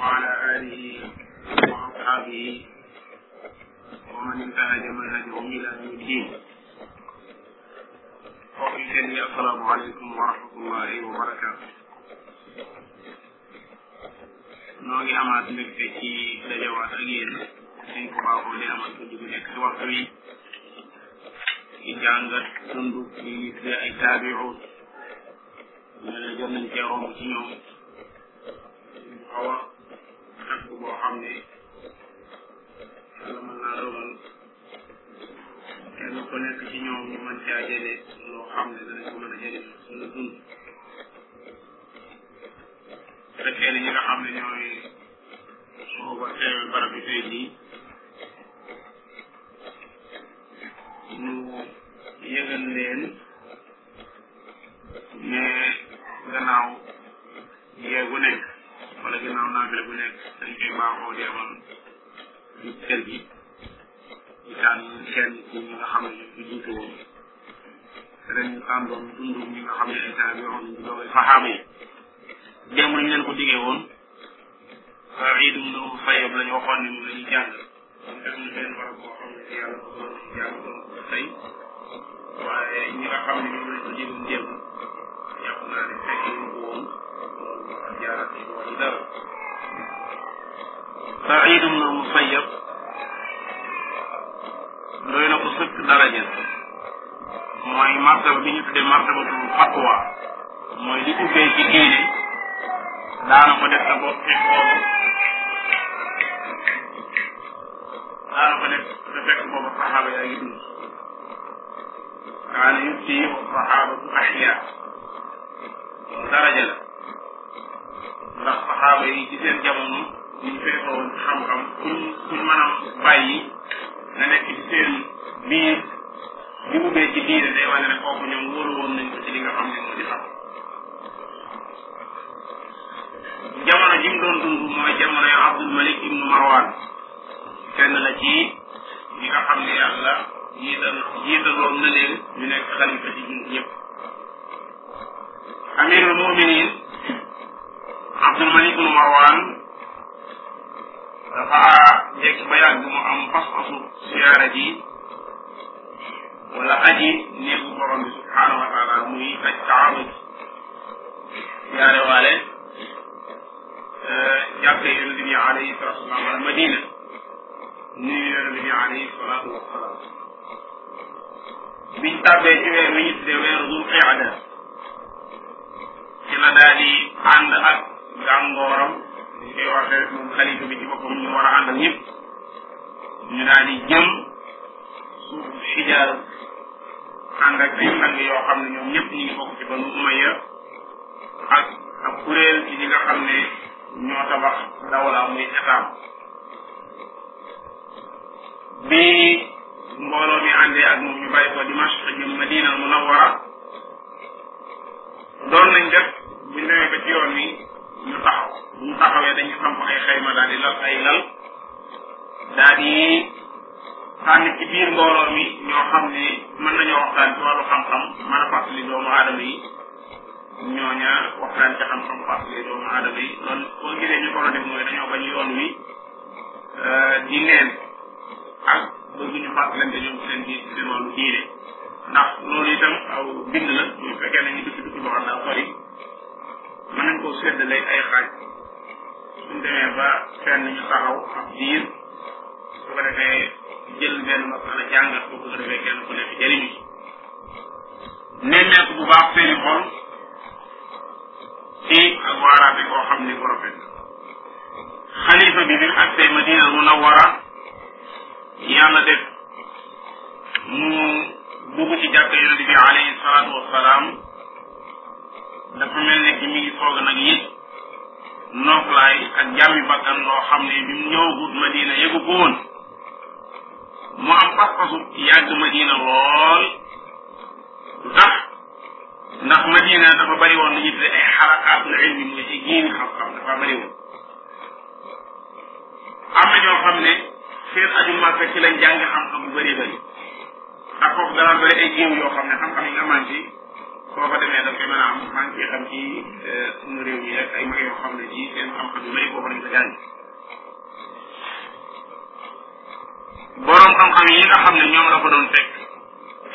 وعلى آله وأصحابه ومن انتهج منهجهم إلى يوم الدين. السلام عليكم ورحمة الله وبركاته. نوغي أمات مكتب في دجوات أجين سنك باقو لأمات مجيب لك وقتوي إجانغت صندوق في إسلاء التابعون من الجنة كيروم سنوم وقوة حسب وحمد سلام الله رغل kenn ku nekk ci ñoom ñu mën caa jële loo xam ne danañ ko mën a jële suñu dund fekkee ne ñi nga xam ne ñooy sooba teewe barab bi tey lii ñu yëgal leen ne gannaaw yee gu nekk wala gannaaw naafile bu nekk dañ koy baaxoo deemoon ci kër gi di tànn kenn ci ñi nga xam ne ñoo fi jiitu woon ren ñu tàndoon dund ñi nga xam ne état bi waxoon ñu doogay saxaaba yi démb ñu leen ko diggee woon iidum lu fayab lañu waxoon ne moom la ñuy jàng fekk na benn barab boo xam ne yàlla jàng doon tey waaye ñi nga xam ne ñoom lañ ko jéegoon démb yàpp naa ne fekk ñu ko woon loolu jaaraat ci wax ci dara iidum lu fayab doy na ko sëkk daraja mooy martaba bi ñu tuddee martabatul fatwa mooy li ubbee ci diine daana ko def sa bopp fekk boobu daana ko def sa fekk boobu saxaaba yaa ngi dund kaana yutti saxaabatu ahya daraja la ndax saxaaba yi ci seen jamono ñu feesoo woon xam-xam kuñ mën a bàyyi na nekk ci seen biir bi ubbee ci diine day wane ne kooku ñoom wóoru woon nañ ko ci li nga xam ne moo di xam jamono ji mu doon dund mooy jamono yu Abdul Malik ibnu Marwan kenn la ci ñi nga xam ne yàlla jiitaloon na leen ñu nekk xalifa ci ñun ñëpp amirul muminin Abdul Malik ibnu Marwan dafa jekk ba yàgg mu am pas-pasu siyaara ji wala aji néegu borom bi subhanahu wa taala muy aj kaaba ji siyaare waale jàppee yonente bi alayhi salatu wasalaam wala madina nuyu yonente bi alayhi salatu wasalaam biñ tàbbee ci weer wi ñu tuddee weeru dul xiada ci la daal di ànd ak gàngooram ñu koy waxee rek moom xalifa bi ci boppam ñu war a àndal ñëpp ñu daal di jëm suuf Hijaaz ànd ak ay sang yoo xam ne ñoom ñëpp ñu ngi bokk ci Banu Umayya ak ab kuréel ci ñi nga xam ne ñoo tabax dawla muy état bi mbooloo mi àndee ak moom ñu bàyyi ko Dimashq jëm Madina al-Munawwara doon nañ def bu ñu demee ba ci yoon wi ñu taxaw bu ñu taxawee dañu samp ay xayma daal di lal ay lal daal di sànni ci biir mbooloo mi ñoo xam ne mën nañoo waxtaan ci wàllu xam-xam mën a fàttali doomu aadama yi ñooña waxtaan ci xam-xam fàttali doomu aadama yi loolu boo gisee ñu ko doon def mooy dañoo bañ yoon wi di neen ak bëgg ñu fàttalante ñoom seen biir seen wàllu diine ndax loolu itam aw bind la ñu fekkee nañu dëkk boo xam daa sori mën nañ koo séddale ay xaaj suñ demee ba fenn ñu taxaw ak diir su ko defee jël benn masala jàngat ko ko defee kenn ku nekk jëriñu ne nekk bu baax seeni xol ci ak waaraate koo xam ne ko rafet xalifa bi mu ak tey Madina Munawwara yàlla def mu dugg ci jàkk yonente bi alayhi salaatu wasalaam dafa mel ne ki mi ngi soog nag yëg noflaay ak jàmmi bakkan loo xam ne bi mu ñëwagut Madina yëgu ko woon mu am pas-pasu yàgg Madina lool ndax Madina dafa bari woon lu ñu tuddee ay xarakaatul ilmi muy ci génn xam-xam dafa bari woon am na ñoo xam ne seen aju màkka ci lañ jàng xam-xam bu bëri bëri ak foofu danaan bëri ay géew yoo xam ne xam-xam yi nga mën ci boo ko demee da koy mën a am maa ngi xam ci suñu réew mi rek ay mag yoo xam ne nii seen xam-xam yu bëri boobu lañ ko jàng. borom xam-xam yi nga xam ne ñoom la ko doon fekk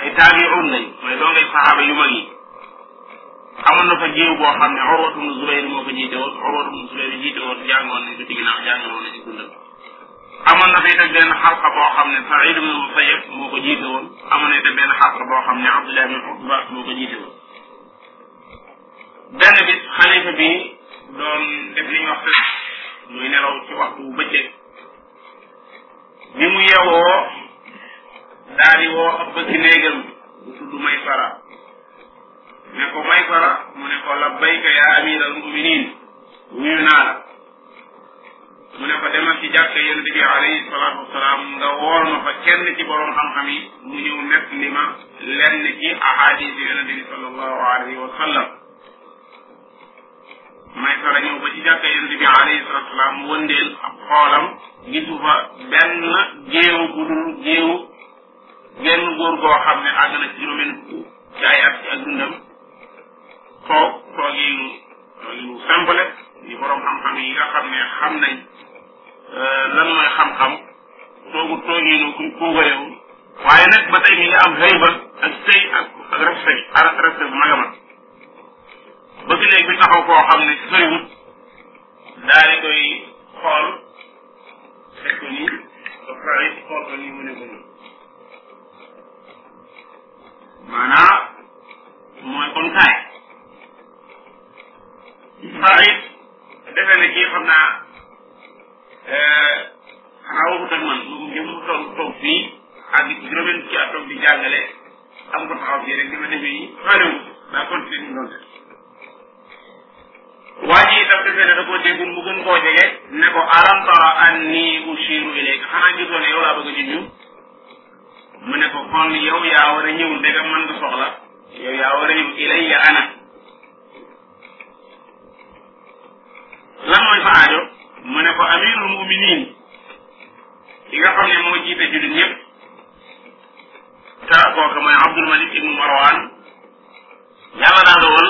ay taabi'un lañ mooy doongay saxaaba yu mag yi. amoon na fa jiw boo xam ne Urwatu bnu Zubayr moo ko jiite woon Urwatu bnu Zubayr jiite woon jàngoon nañ ko ci ginnaaw jàngoon nañ ci dundam. amoon na fa itam benn xalqa boo xam ne Saïd bnu Musayyab moo ko jiite woon amoon na itam benn xalqa boo xam ne Abdullah bnu Utba moo ko jiite woon. benn bis xalifa bi doon def li ñuy wax muy nelaw ci waxtu bu bëccëg bi mu yeewoo daal di woo ab bëkki néegam bu tudd Maysara ne ko Maysara mu ne ko labbayka ya amiral muminin wuyu naa la mu ne ko demal ci jàkk yonente bi alayhi salatu wasalaam nga wool ma fa kenn ci borom xam-xam yi mu ñëw nekk li ma lenn ci ahadis yonente bi sallallahu alayhi wa sallam Maysara ñëw ba ci jàkka yonent bi alayhi salatu wasalaam wëndeel ab xoolam gisu fa benn géewu gudul géewu genn góor goo xam ne àgg na ci juróomi jaay at ci ak dundam toog yu simple ni borom xam-xam yi nga xam ne xam nañ lan mooy xam-xam toog yi kuy puugarewu waaye nag ba tey mi ngi am xëyba ak sëy ak respect magamat bëgg léegi bi taxaw koo xam ne soriwut daal di koy xool fekk ni Saïd xool ko ni mu ne ko nii maanaam mooy kon kaay Saïd defe na kii xam naa xanaa waxut ak man mu toog fii ak juróom-benn ci atom bi jàngale am ko taxaw fii rek dama defee nii xaalewut daa continué ni doon def waa ji itam defee ne da koo déggul mu gën koo jege ne ko alam tara anni ushiru ilayka xanaa gisoo ne yow laa bëgg a junju mu ne ko kon yow yaa war a ñëw ndegam man nga soxla yow yaa war a ñëw ilayya ana lan mooy sa aajo mu ne ko amirul muminin ki nga xam ne moo jiite jullit ñëpp te kooku mooy Abdul Malik ibnu Marwan yàlla daa dogal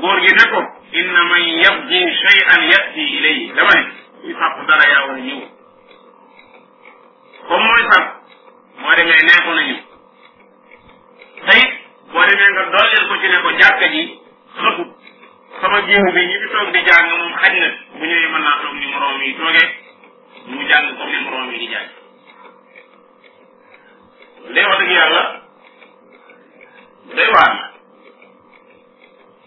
góor gi ne ko inna man yabdi shay'an yati ilayhi dama ne kuy sàkku dara yaa war a ñëw comme mooy sàkku boo demee neexu nañu tey boo demee nga dolleel ko ci ne ko jàkka ji xëtut sama jiwu bi ñi fi toog di jàng moom xaj na bu ñëwee mën naa toog ni moroom yi toogee mu jàng comme ni moroom yi di jàng day wax dëgg yàlla day waar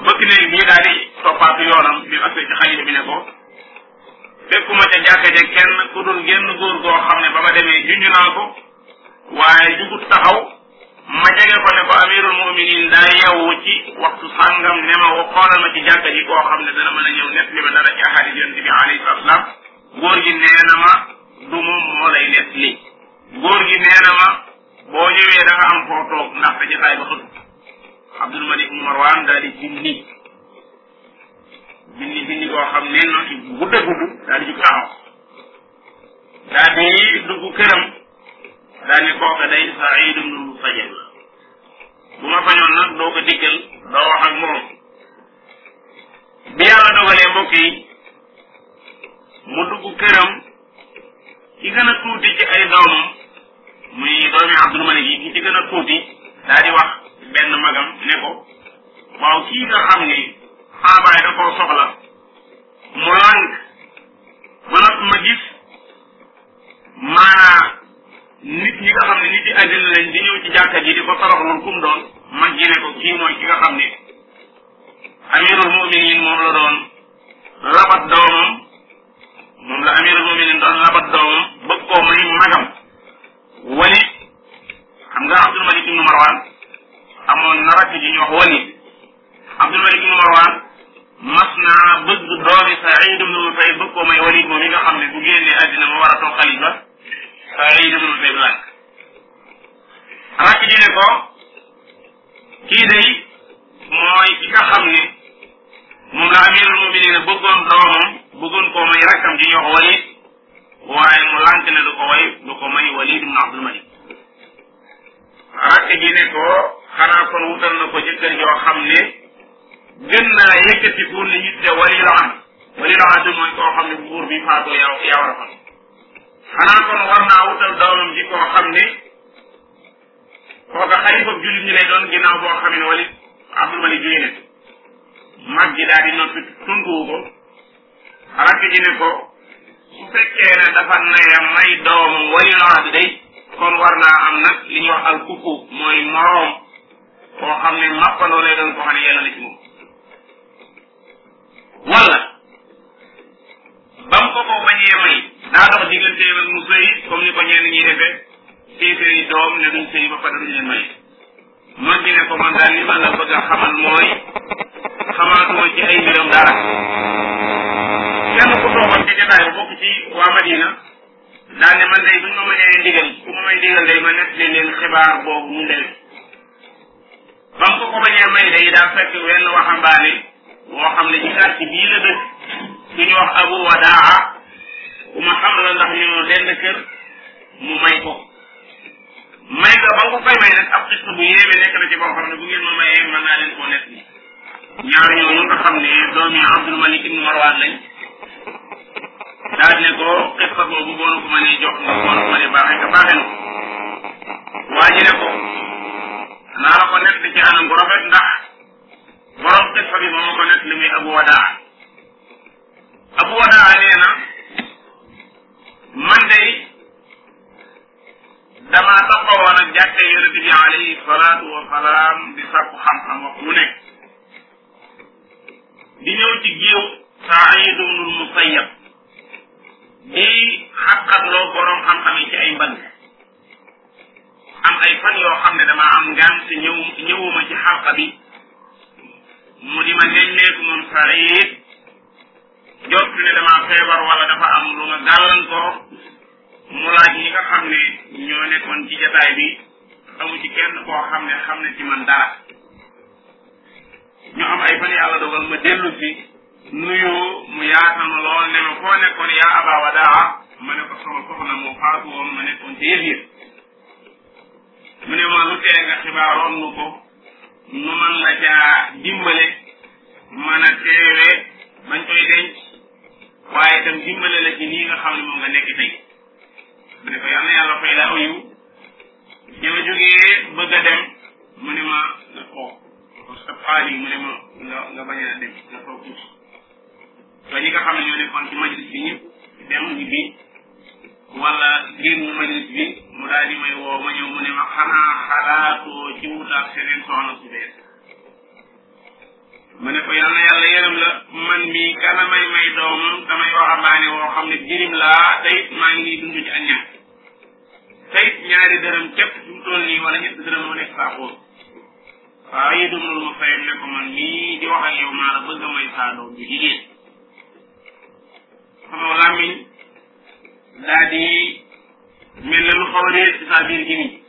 bëgg léegi bii daal di toppaatu yoonam bi mu agsee ci xalifa bi ne ko fekkuma ca jàkka ja kenn ku dul génn góor goo xam ne ba ma demee junj naa ko waaye jugut taxaw ma jege ko ne ko amirul muminin daa yeewu ci waxtu sàngam ne ma xoolal ma ci jàkka ji koo xam ne dana mën a ñëw net li ma dara ci ahadis yonent bi alayhi salaatu wasalaam góor gi nee na ma du moom moo lay net li góor gi nee na ma boo ñëwee da nga am foo toog ndax te jaxaay ba xëtu Abdul Malik ibn Marwan daal di bindi koo xam ne noonu ci gudd daal di jug taxaw daal di dugg këram daal ne kooka day Saïd ibn Musayyab bu ma fañoon nag doo ko dikkal doo wax ak moom bi yàlla dogalee mbokk yi mu dugg këram ki gën a tuuti ci ay doomam muy doomi Abdul Malik yi ki ci gën a tuuti daal di wax benn magam ne ko waaw kii nga xam ne xaabaay da koo soxla mu lànk ba nag ma gis maana nit ñi nga xam ne nit yi àddina lañ di ñëw ci jàkka ji di ko torox loon kum doon mag ji ne ko kii mooy ki nga xam ne amirul muminin moom la doon labat doomam moom la amirul muminin doon labat doomam bëgg koo may magam wali xam nga Abdul Malik ibn Marwan amoon na rakk ji ñu wax wali Abdul Malik ibn Marwan mas naa bëgg doomi Saïd ibn Musayyib bëgg koo may wali moom mi nga xam ne bu génnee àddina mu war a toog xalifa Saïd ibn Musayyib lànk rakk ji ne ko kii day mooy ki nga xam ne moom la amirul muminina bëggoon doomam bëggoon koo may rakkam ji ñoo ko Walid waaye mu lànk ne du ko way du ko may Walid ibn Abdul Malik rakk ji ne ko xanaa kon wutal na ko jëkkër yoo xam ne gën naa yëkkati buur li ñu te wali la am wali la am mooy koo xam ne buur bi faatoo yaa war a fan xanaa kon war naa wutal doomam ji koo xam ne kooka xalifa jullit ñi lay doon ginnaaw boo xam ne Walid Abdul Malik jóge ne mag gi daal di noppi tunduwu ko rakk ji ne ko su fekkee ne dafa naya may doomam wali laa bi day kon war naa am nag li ñuy wax al kukku mooy moroom koo xam ne màppandoo lay doon koo xam ne yàlla la ci moom wala bam ko bañee may daa dox diggante ak mu sëy comme ni ko ñenn ñi defee sëy seen doom ne duñ sëy ba pare duñ leen may mag gi ne ko man daal li ma la bëgg a xamal mooy xamaatuma ci ay mbiram dara kenn ku toogoon ci jotaay bu bokk ci waa Madina daal ne man day buñ ma mënee ndigal ku ma may ndigal day ma nekk leen xibaar boobu mu ndel ba mu ko bañee may day daa fekk wenn waxambaane moo xam ne ci quartier bii la dëkk su ñu wax Abu Wadaa ku ma xam la ndax ñu lenn kër mu may ko may nga ba nga koy may nag ab xista bu yéeme nekk na ci boo xam ne bu ngeen ma mayee mën naa leen koo nekk ni ñaar ñooñu nga xam ne doomi Abdul Malik ibn Marwan lañ daal ne ko xista boobu boonu ko ma ne jox nga boonu ko ma ne baaxee nga baaxee na ko waa ji ne ko naa la ko nekk ci anam bu rafet ndax borom xista bi moo ma ko nekk li muy Abu Wadaa Abu Wadaa nee na man day damaa taxawoon ak jàkka yonent bi alayhi salaatu wa salaam di sàkku xam-xam wax mu nekk di ñëw ci géew Saïd ibnul Musayyab di xàqatloo borom xam-xam yi ci ay mband am ay fan yoo xam ne damaa am ngant ñëwuma ci xàqa bi mu di ma neññeeku moom Saïd jot ne damaa feebar wala dafa am lu ma gàllankoor mu laaj ñi nga xam ne ñoo nekkoon ci jataay bi amu ci kenn koo xam ne ci man dara ñu am ay fan yàlla dogal ma dellu si nuyoo mu yaatam lool ne ma koo nekkoon yaa Aba Wadaa ma ne ko sama soxna moo faatu woon ma nekkoon ci yëf yëf mu ne ma lu tee nga xibaaroon nu ko nu man la caa dimbale mën a teewee bañ koy denc waaye itam dimbale la ci nii nga xam ne moom nga nekk tey mu ne ko yal na yàlla fay la aw yiw ñi ma jógee bëgg a dem mu ne ma nga toog sa xaalis mu ne ma nga bañ a dem nga toog tuuti ba ñi nga xam ne ñoo nekkoon ci majlis bi ñëpp dem ñi bi wala génn majlis bi mu daal di may woo ma ñëw mu ne ma xanaa xalaatoo ci wutaat seneen soxna su bees mu ne ko yal na yàlla yërëm la man mii kana may doomam damay waxambaane woo xam ne jirim laa tey maa ngi dund ci aññan tey ñaari dërëm képp fi mu toll nii wala ñetti dërëm moo nekk saaxoon waaw yi dum lu ma fayam ne ko man mii di wax ak yow maa la bëgg a may saa doom ju jigéen sama làmmiñ daa di mel ne lu xaw a réer ci saa biir gi nii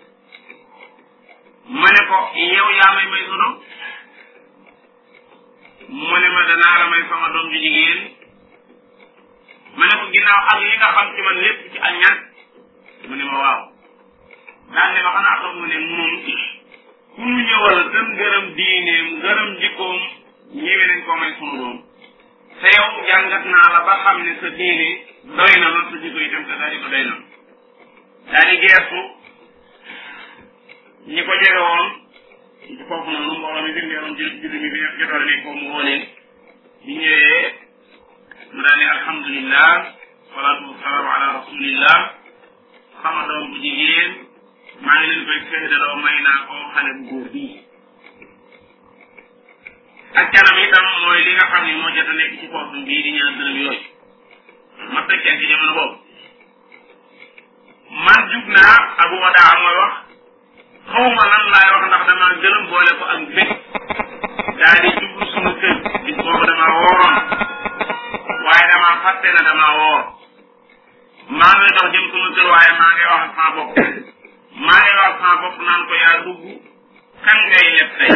ma ne ko yow yaa may sa doom mu ne ma danaa la may sama doom ju jigéen ma ne ko ginnaaw ak li nga xam ci man lépp ci ak ñàkk mu ne ma waaw daan ne ma xanaa xam mu ne moom ku ñu ñëwal gën gërëm diineem gërëm jikkoom ñëwee nañ koo may sunu doom te yow jàngat naa la ba xam ne sa diine doy na ma sa jikko itam te daal di ko doy na daal di geesu ñi ko jege woon foofu noonu mbooloo mi bindeewoon julli mi bi jotoon ni ko mu woo leen bi ñëwee mu daal ne alhamdulillah salaatu wasalaamu ala rasulillah sama doom bu jigéen maa ngi leen koy seedaloo may naa ko xale bu góor bi ak kanam itam mooy li nga xam ne moo jot a nekk ci poste bii di ñaan dërëm yooyu ma fekkee ci jamono boobu man jug naa Abu Wadaa mooy wax xawma lan laay wax ndax damaa gërëm boole ko ak bég daa di jublu sunu kër bis boobu damaa wooroon waaye damaa fàtte na damaa woor maa ngi dox jëm sunu kër waaye maa ngi wax ak sama bopp naan ko yaa dugg kan ngay leb tey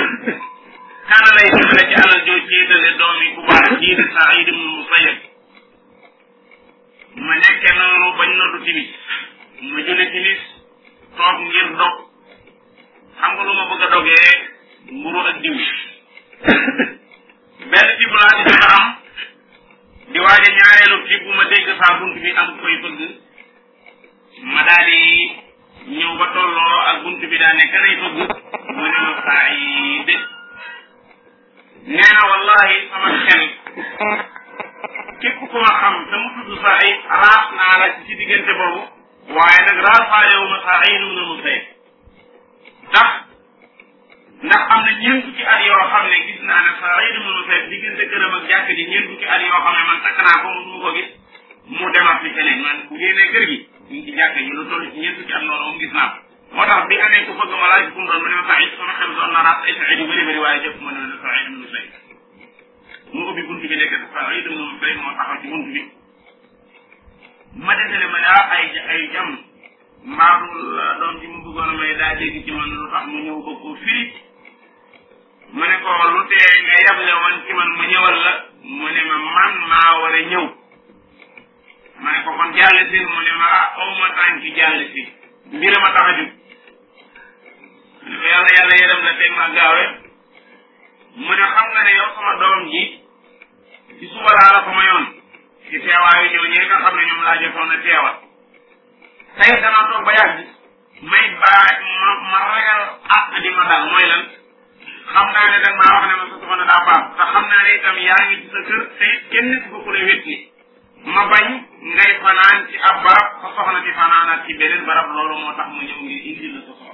kan lay dimbale ci alal joo jiitale doom yi ku baax jiite Saïd ibn Musayyab ma nekkee noonu bañ noddu timis ma jële timis toog ngir dog xam nga lu ma bëgg a dogee mburu ak diw benn ci bu laa di jot a am di waaje ñaareelu ci bu ma dégg saa bunt bi am koy bëgg ma daal di ñëw ba tolloo ak bunt bi daa nekk lay bëgg mu ne ma saa yi dé nee na wallahi sama xel képp ku ma xam te mu tudd saa yi raas naa la ci diggante boobu waaye nag raasaale wu ma saa yi nu mu say ndax am na ñeent fukki at yoo xam ne gis naa ne Saïd ibn Musayyib diggante këram ak jàkk ji ñeent fukki at yoo xam ne man takk naa ko mu ko gis mu demaat fi keneen man bu génnee kër gi ñu ngi ci jàkk ji lu toll ci ñeent fukki at noonu moom gis naa ko moo tax bi amee ku bëgg ma laaj ku mu doon ma ne ma Saïd sama xel doon na raas ay Saïd yu bëri bëri waaye jëpp ma ne ma ne Saïd ibn Musayyib mu ubbi bunt bi nekk Saïd ibn Musayyib moo taxaw ci bunt bi ma desale ma daa ay jàmm mbaarul doom ji mu bëggoon a may daa dégg ci man lu tax mu ñëw bëgg ko firi ma ne ko lu tee nga yable woon ci man ma ñëwal la mu ne ma man maa war a ñëw ma ne ko kon jàll si mu ne ma ah aw ma tànk jàll si mbir ma tax a jub ma ne ko yàlla yaram la teg ma gaawe mu ne xam nga ne yow sama doom ji ci suba laa la ko ma yoon ci teewaayu ñëw ñi nga xam ne ñoom laa jotoon a teewal tey dana toog ba yàgg may baaj ma ragal àq di ma daal mooy lan xam naa ne danga maa wax ne ma sa soxna daa baax te xam naa ne itam yaa ngi ci sa kër te kenn nit bu ko lay wét ni ma bañ ngay fanaan ci ab barab sa soxna di fanaanaat ci beneen barab loolu moo tax ma ñëw ngir indi la sa soxna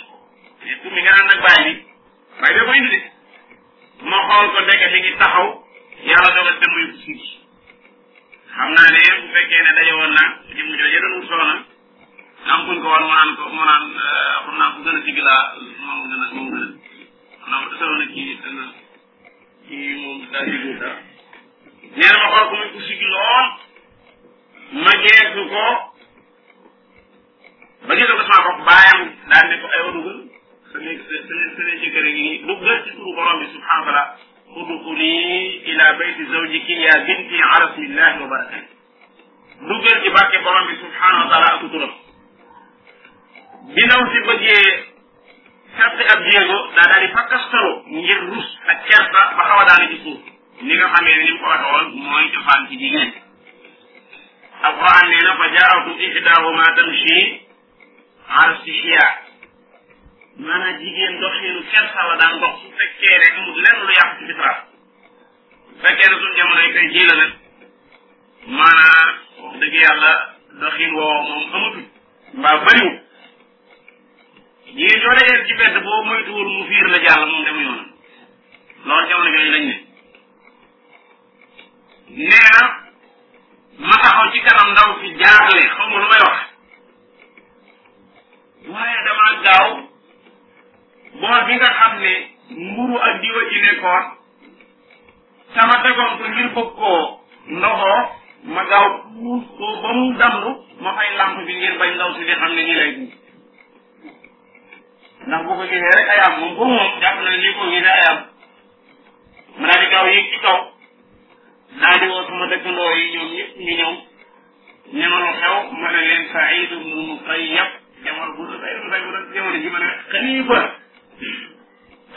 ne mi nga ànd ak bàyyi bi bàyyi bi ko indi de ma xool ko nekk mi ngi taxaw yàlla dogal te muy suuf xam naa ne bu fekkee ne daje woon naa li mu jooje doon wut soxna am kuñ ko war mu naan xam naa ko gën a digg laa moom gën a xanaa ma solo na ci dana ci moom daa digg dara nee na ma xool ko muy ku sigg lool ma geesu ko ba gisal ko sama bopp bàyyam daan ne ko ay wadugal sa ne jëkkër gi nii duggal ci turu borom bi subhanahu wa taala udxuli ila bayti zawjiki ya binti ala ismillahi wa barakatuh duggal ci barke borom bi subhanahu wa taala ak turam bi ndaw si bëggee sàrti ab jéego daal di fakkastaro ngir rus ak certa ba xaw a daal di suuf ni nga xamee ne ni mu ko waxe woon mooy cosaan ci jigéen alquran nee na fa jaatu ihdahuma tamshi ala istihya maanaam jigéen doxiinu certa la daan dox su fekkee ne amul lenn lu yàq ci fitra su fekkee ne suñu jamono yi koy ji la nag maanaam wax dëgg yàlla doxiin woo moom amatul mbaa bëriwul jigéen joo dajeel ci bett boo moytuwul mu fiir la jàll moom dem yoonam loolu jamono yooyu lañ ne nee na ma taxaw ci kanam ndaw fi jaaxle xam nga lu may wax waaye damaa gaaw bool bi nga xam ne mburu ak diwa ci nekkoon sama tegoon ko ngir bëgg koo ndoxoo ma gaaw puus ko ba mu damlu ma fay lamp bi ngir bañ ndaw si di xam ne nii lay buuf ndax bu ko gisee rek ay am moom pour moom jàpp na lii ko gisee ay am mu daal di gaaw yéeg ci kaw daal di woo sama dëkkandoo yi ñoom ñëpp ñu ñëw jamono xew ma ne leen Saïd ibn Musayyab jamono bu Saïd ibn Musayyab doon jamono ji ma ne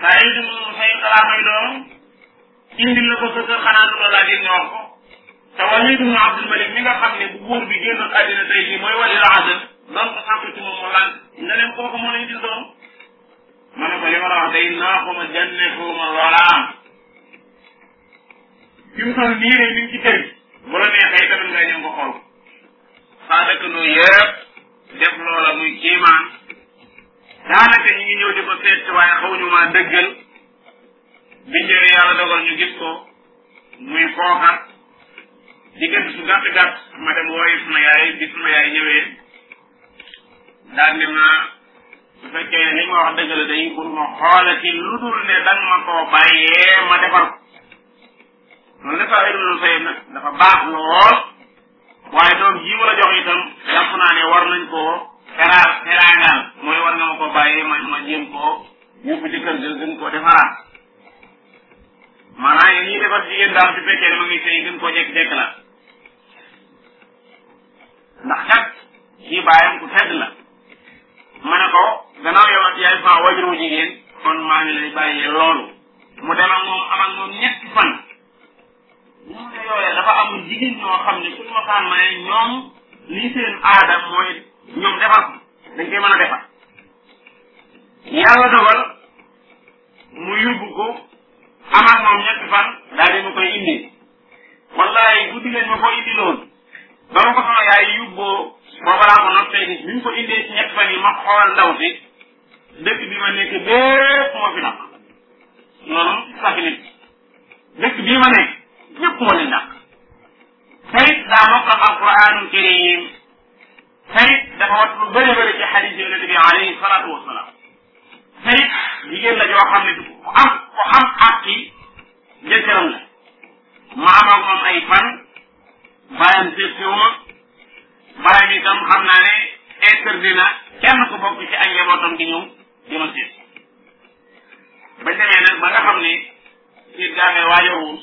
saa yi mu say xalaat may doom indil la ko sa kër xanaa du la laaj it ñor ko te Walid ibn Abdul Malik mi nga xam ne bu buur bi génn àddina tey jii mooy wali la àddina doon ko sant ci moom mu lan nga leen kooku moo lay di doom ma ne ko li ma la wax day naaxuma jànne xuuma loolaam bi mu toll nii rek mi ngi ci kër gi bu la neexee tamit nga ñëw nga xool saa dëkk nu yëpp def loola muy kiimaan daanaka ñu ngi ñëw di ko seet waaye xawuñu maa dëggal bi njëri yàlla dogal ñu gis ko muy kooka diggante su gàtt gàtt ma dem wooyi suma yaay bi suma yaay ñëwee daal ne ma su fekkee li ma wax dëgg la day pour ma xoolati lu dul ne dang ma koo bàyyee ma defar ko loolu dafa ay doon fay nag dafa baax lool waaye doom ji war a jox itam jàpp naa ne war nañ koo teraangal mooy war nga ma ko bàyyi ma jéem koo yóbbu ci kër gën koo defaraat maanaam yéen ñiy defar jigéen daal su fekkee ne ma ngi sëy gën koo jekk-jekk la ndax kat kii bàyyam ku tedd la ma ne ko gannaaw yow ak yaay fa wajuru jigéen kon maa ngi lay bàyyee loolu mu dem ak moom am ak moom ñetti fan ñoom de yooyee dafa amul jigéen ñoo xam ne suñu waxaan ma ne ñoom lii seen aada mooy ñoom defar ko dañ koy mën a defar yàlla dogal mu yóbbu ko amaat moom ñetti fan daal di ma koy indi wallaay guddi leen ma ko indi loon ba ma ko sama yaay yóbboo booba laa ko noppee gis bi ñu ko indee ci ñetti fan yi ma xool ndaw si dëkk bi ma nekk bépp moo fi naq loolu sax nit dëkk bii ma nekk ñëpp moo leen dàq tayit daa mokk alquranul karim tayit dafa wat lu bëri bëri ci xadis yonent bi alayhi salaatu wasalaam tayit jigéen la joo xam ne ku xam ak yi jëkkëram la ma am ak moom ay fan bàyyam seetewuma bàyyam itam xam naa ne interdit na kenn ku bokk ci ay njabootam di ñëw di ma seet ba demee nag ba nga xam ne siit gaamee waajowul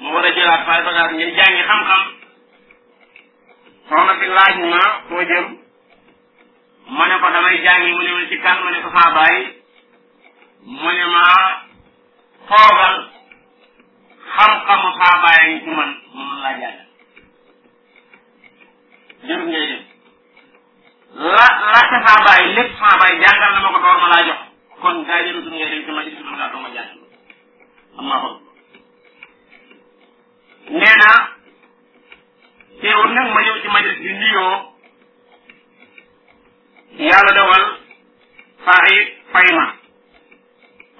ma war a jëlaat fay bagaas ngir jàngi xam-xam soxna si laaj ma koo jëm ma ne ko damay jàngi mu ne ma ci kan ma ne ko faa bàyyi mu ne ma toogal xam-xamu faa bàyyi ngi ci man ma mën laa jàng jërut ngay dem la ca faa bàyyi lépp faa bàyyi jàngal na ma ko door ma laa jox kon gaa jërutul ngay dem ci ma gis man ngaa doon ma jàng am maa ko nee na teewul nag ma ñëw ci majlis bi nuyoo yàlla dawal Saïd fay ma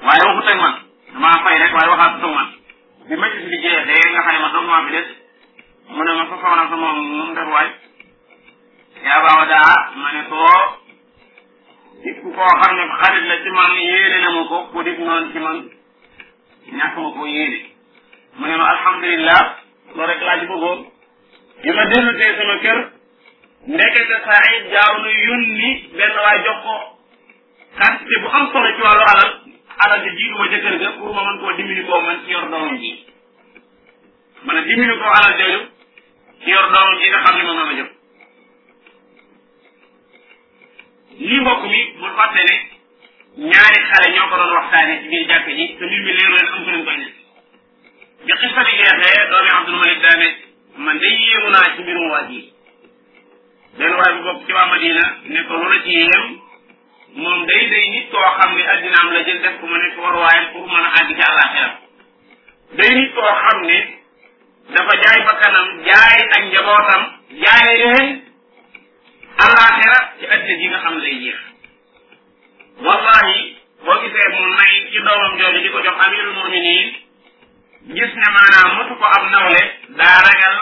waaye waxut ak man damaa fay rek waaye waxaat toog man bi majlis bi jeexee nga xam ne ma doog maa fi des mu ne ma sa soxna sa moom moom def waay yaa baaw daa ma ne ko nit ku koo xam ne xarit la ci man yéene na ma ko ku def noonu ci man ñàkk ma ko yéene mu ne ma alhamdulilah loolu rek laa ci bëggoon bi ma dellu tey sama kër ndekete Saïd jaaw nu yónni benn waay jox ko quantité bu am solo ci wàllu alal di jiitu ma ca kër ga pour ma mën koo dimbali koo man ci yor doomam ji ma ne dimbali koo alal jooju ci yor doomam ji nga xam ne moom la ma jox lii mbokk mi bu fàtte ne ñaari xale ñoo ko doon waxtaane ci biir jàkk ji te mbir mi leeru leen am ko nañ koy nekk bi xisa bi jeexee doomi Abdul Malik daane man de yéemu naa ci mbirum waa ji benn waay bu bokk ci waa Madina ne ko lu la ci yéem moom day nit koo xam ne addinaam la jël def ko ma nekk waruwaayam pour mën a àgg ci àllaaxiram day nit koo xam ne dafa jaay bakkanam jaay ak njabootam jaay leen àllaaxira ci addina ji nga xam lay jeex wallahi boo gisee mu nay ci doomam jooju di ko jox amirul muminin gis ne maanaam motu ko am nawle daa ragal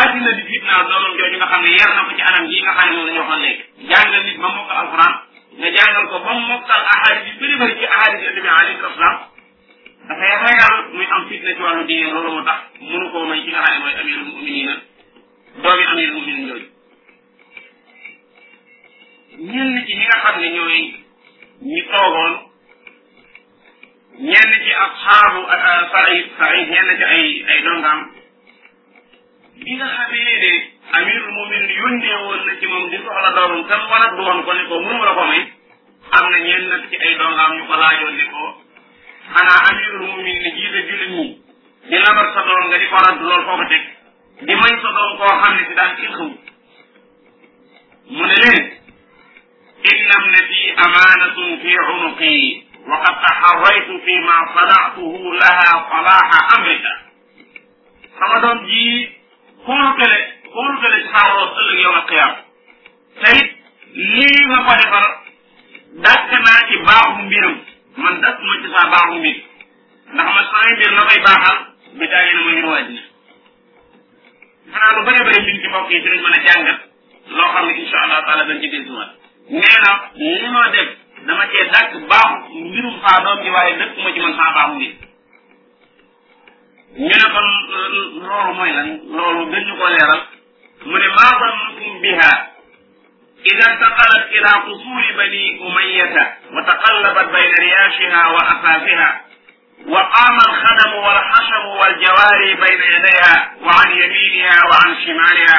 adina bi fitna doomam jooju nga xam ne yar na ko ci anam yi nga xam ne moom la ñu waxoon léegi jàngal nit ba mokkal alquran nga jàngal ko ba mokkal ahadis yu bëri bëri ci ahadis yonent bi alayhi salaam dafay ragal muy am fitna ci wàllu diine loolu moo tax mënu koo may ci nga xam ne mooy amirul muminina doomi amirul muminin yooyu ñenn ci ñi nga xam ne ñooy ñi toogoon ñenn ci asxaabu Saïd ñenn ci ay dongam bi nga xamee ne amirul mumin yónnee woon na ci moom di soxla doomam tam warat du woon ko ne ko mënu la ko may am na ñenn nag ci ay dongaam ñu ko laajoon ne ko xanaa amirul mumin ne jiite jullit ñi di labar sa doom nga di ko rant loolu foo ko teg di may sa doom koo xam ne si daan ci xëw mu ne leen innam na fi amanatun fi unuqi wa qad taharraytu fi ma sadatuhu laha salaha amrika sama doom ji kóolu kële ci xaaroo ëllëg yow ak xiyaam te it lii nga ko defar dàkk naa ci baaxu mbiram man dàkk ma ci saa baaxu mbir ndax man samay mbir na koy baaxal bi daa yéen a ma ñëwaat dina xanaa lu bëri bëri mbir ci mbokk yi dinañ mën a jàngat loo xam ne incha allah taala dañ ci dellusiwaat nee na li ma def dama cee dàkk baaxu mbirum saa doom ji waaye dëkk ma ci man saa baaxu mbir ñu ne kon loolu mooy lan loolu gën ñu ko leeral mu ne maa zannukum biha ida taqalat ila qusuri bani umayata wa taqallabat bayna riyashiha wa asafiha wa qama alxadamu walxashamu waljawari bayna yadayha wa an yaminiha wa an shimaliha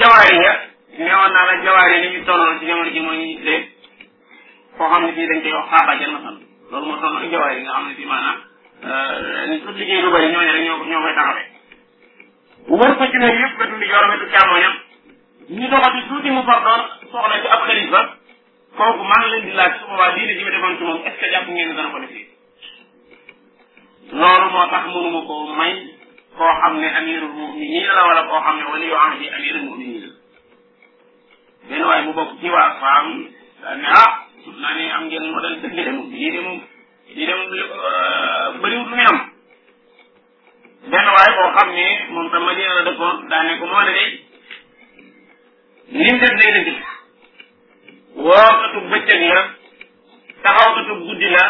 jawaar ya neewoon naa la jawaar yi ni ñu tolloon ci jamono ji mooy léeg koo xam ne fii dañ koy wax xaaba jël ma san loolu moo tolloon jawaar yi nga xam ne fii maanaam ni su liggéey lu bëri ñooñu rek ñoo koy taxawee wër ko ci nag yëpp wetu ndi yor wetu càmmoñam ñu doxati tuuti mu far doon soxla ci ab xalifa kooku maa ngi leen di laaj su boobaa diine ji ma defoon ci moom est ce que jàpp ngeen ne dana ko defee loolu moo tax mënuma ko may koo xam ne amirul muminin la wala koo xam ne wala yoo am ci amirul muminin la benn waaye mu bokk ci waa faam daa ne ah xam naa ne am ngeen modèle dëgg de moom lii de moom bëriwut lu muy am benn waaye boo xam ne moom tam Madina la dëkkoon daa ne ko moo ne de lim def lay dëgg woorkatu bëccëg la taxawkatu guddi la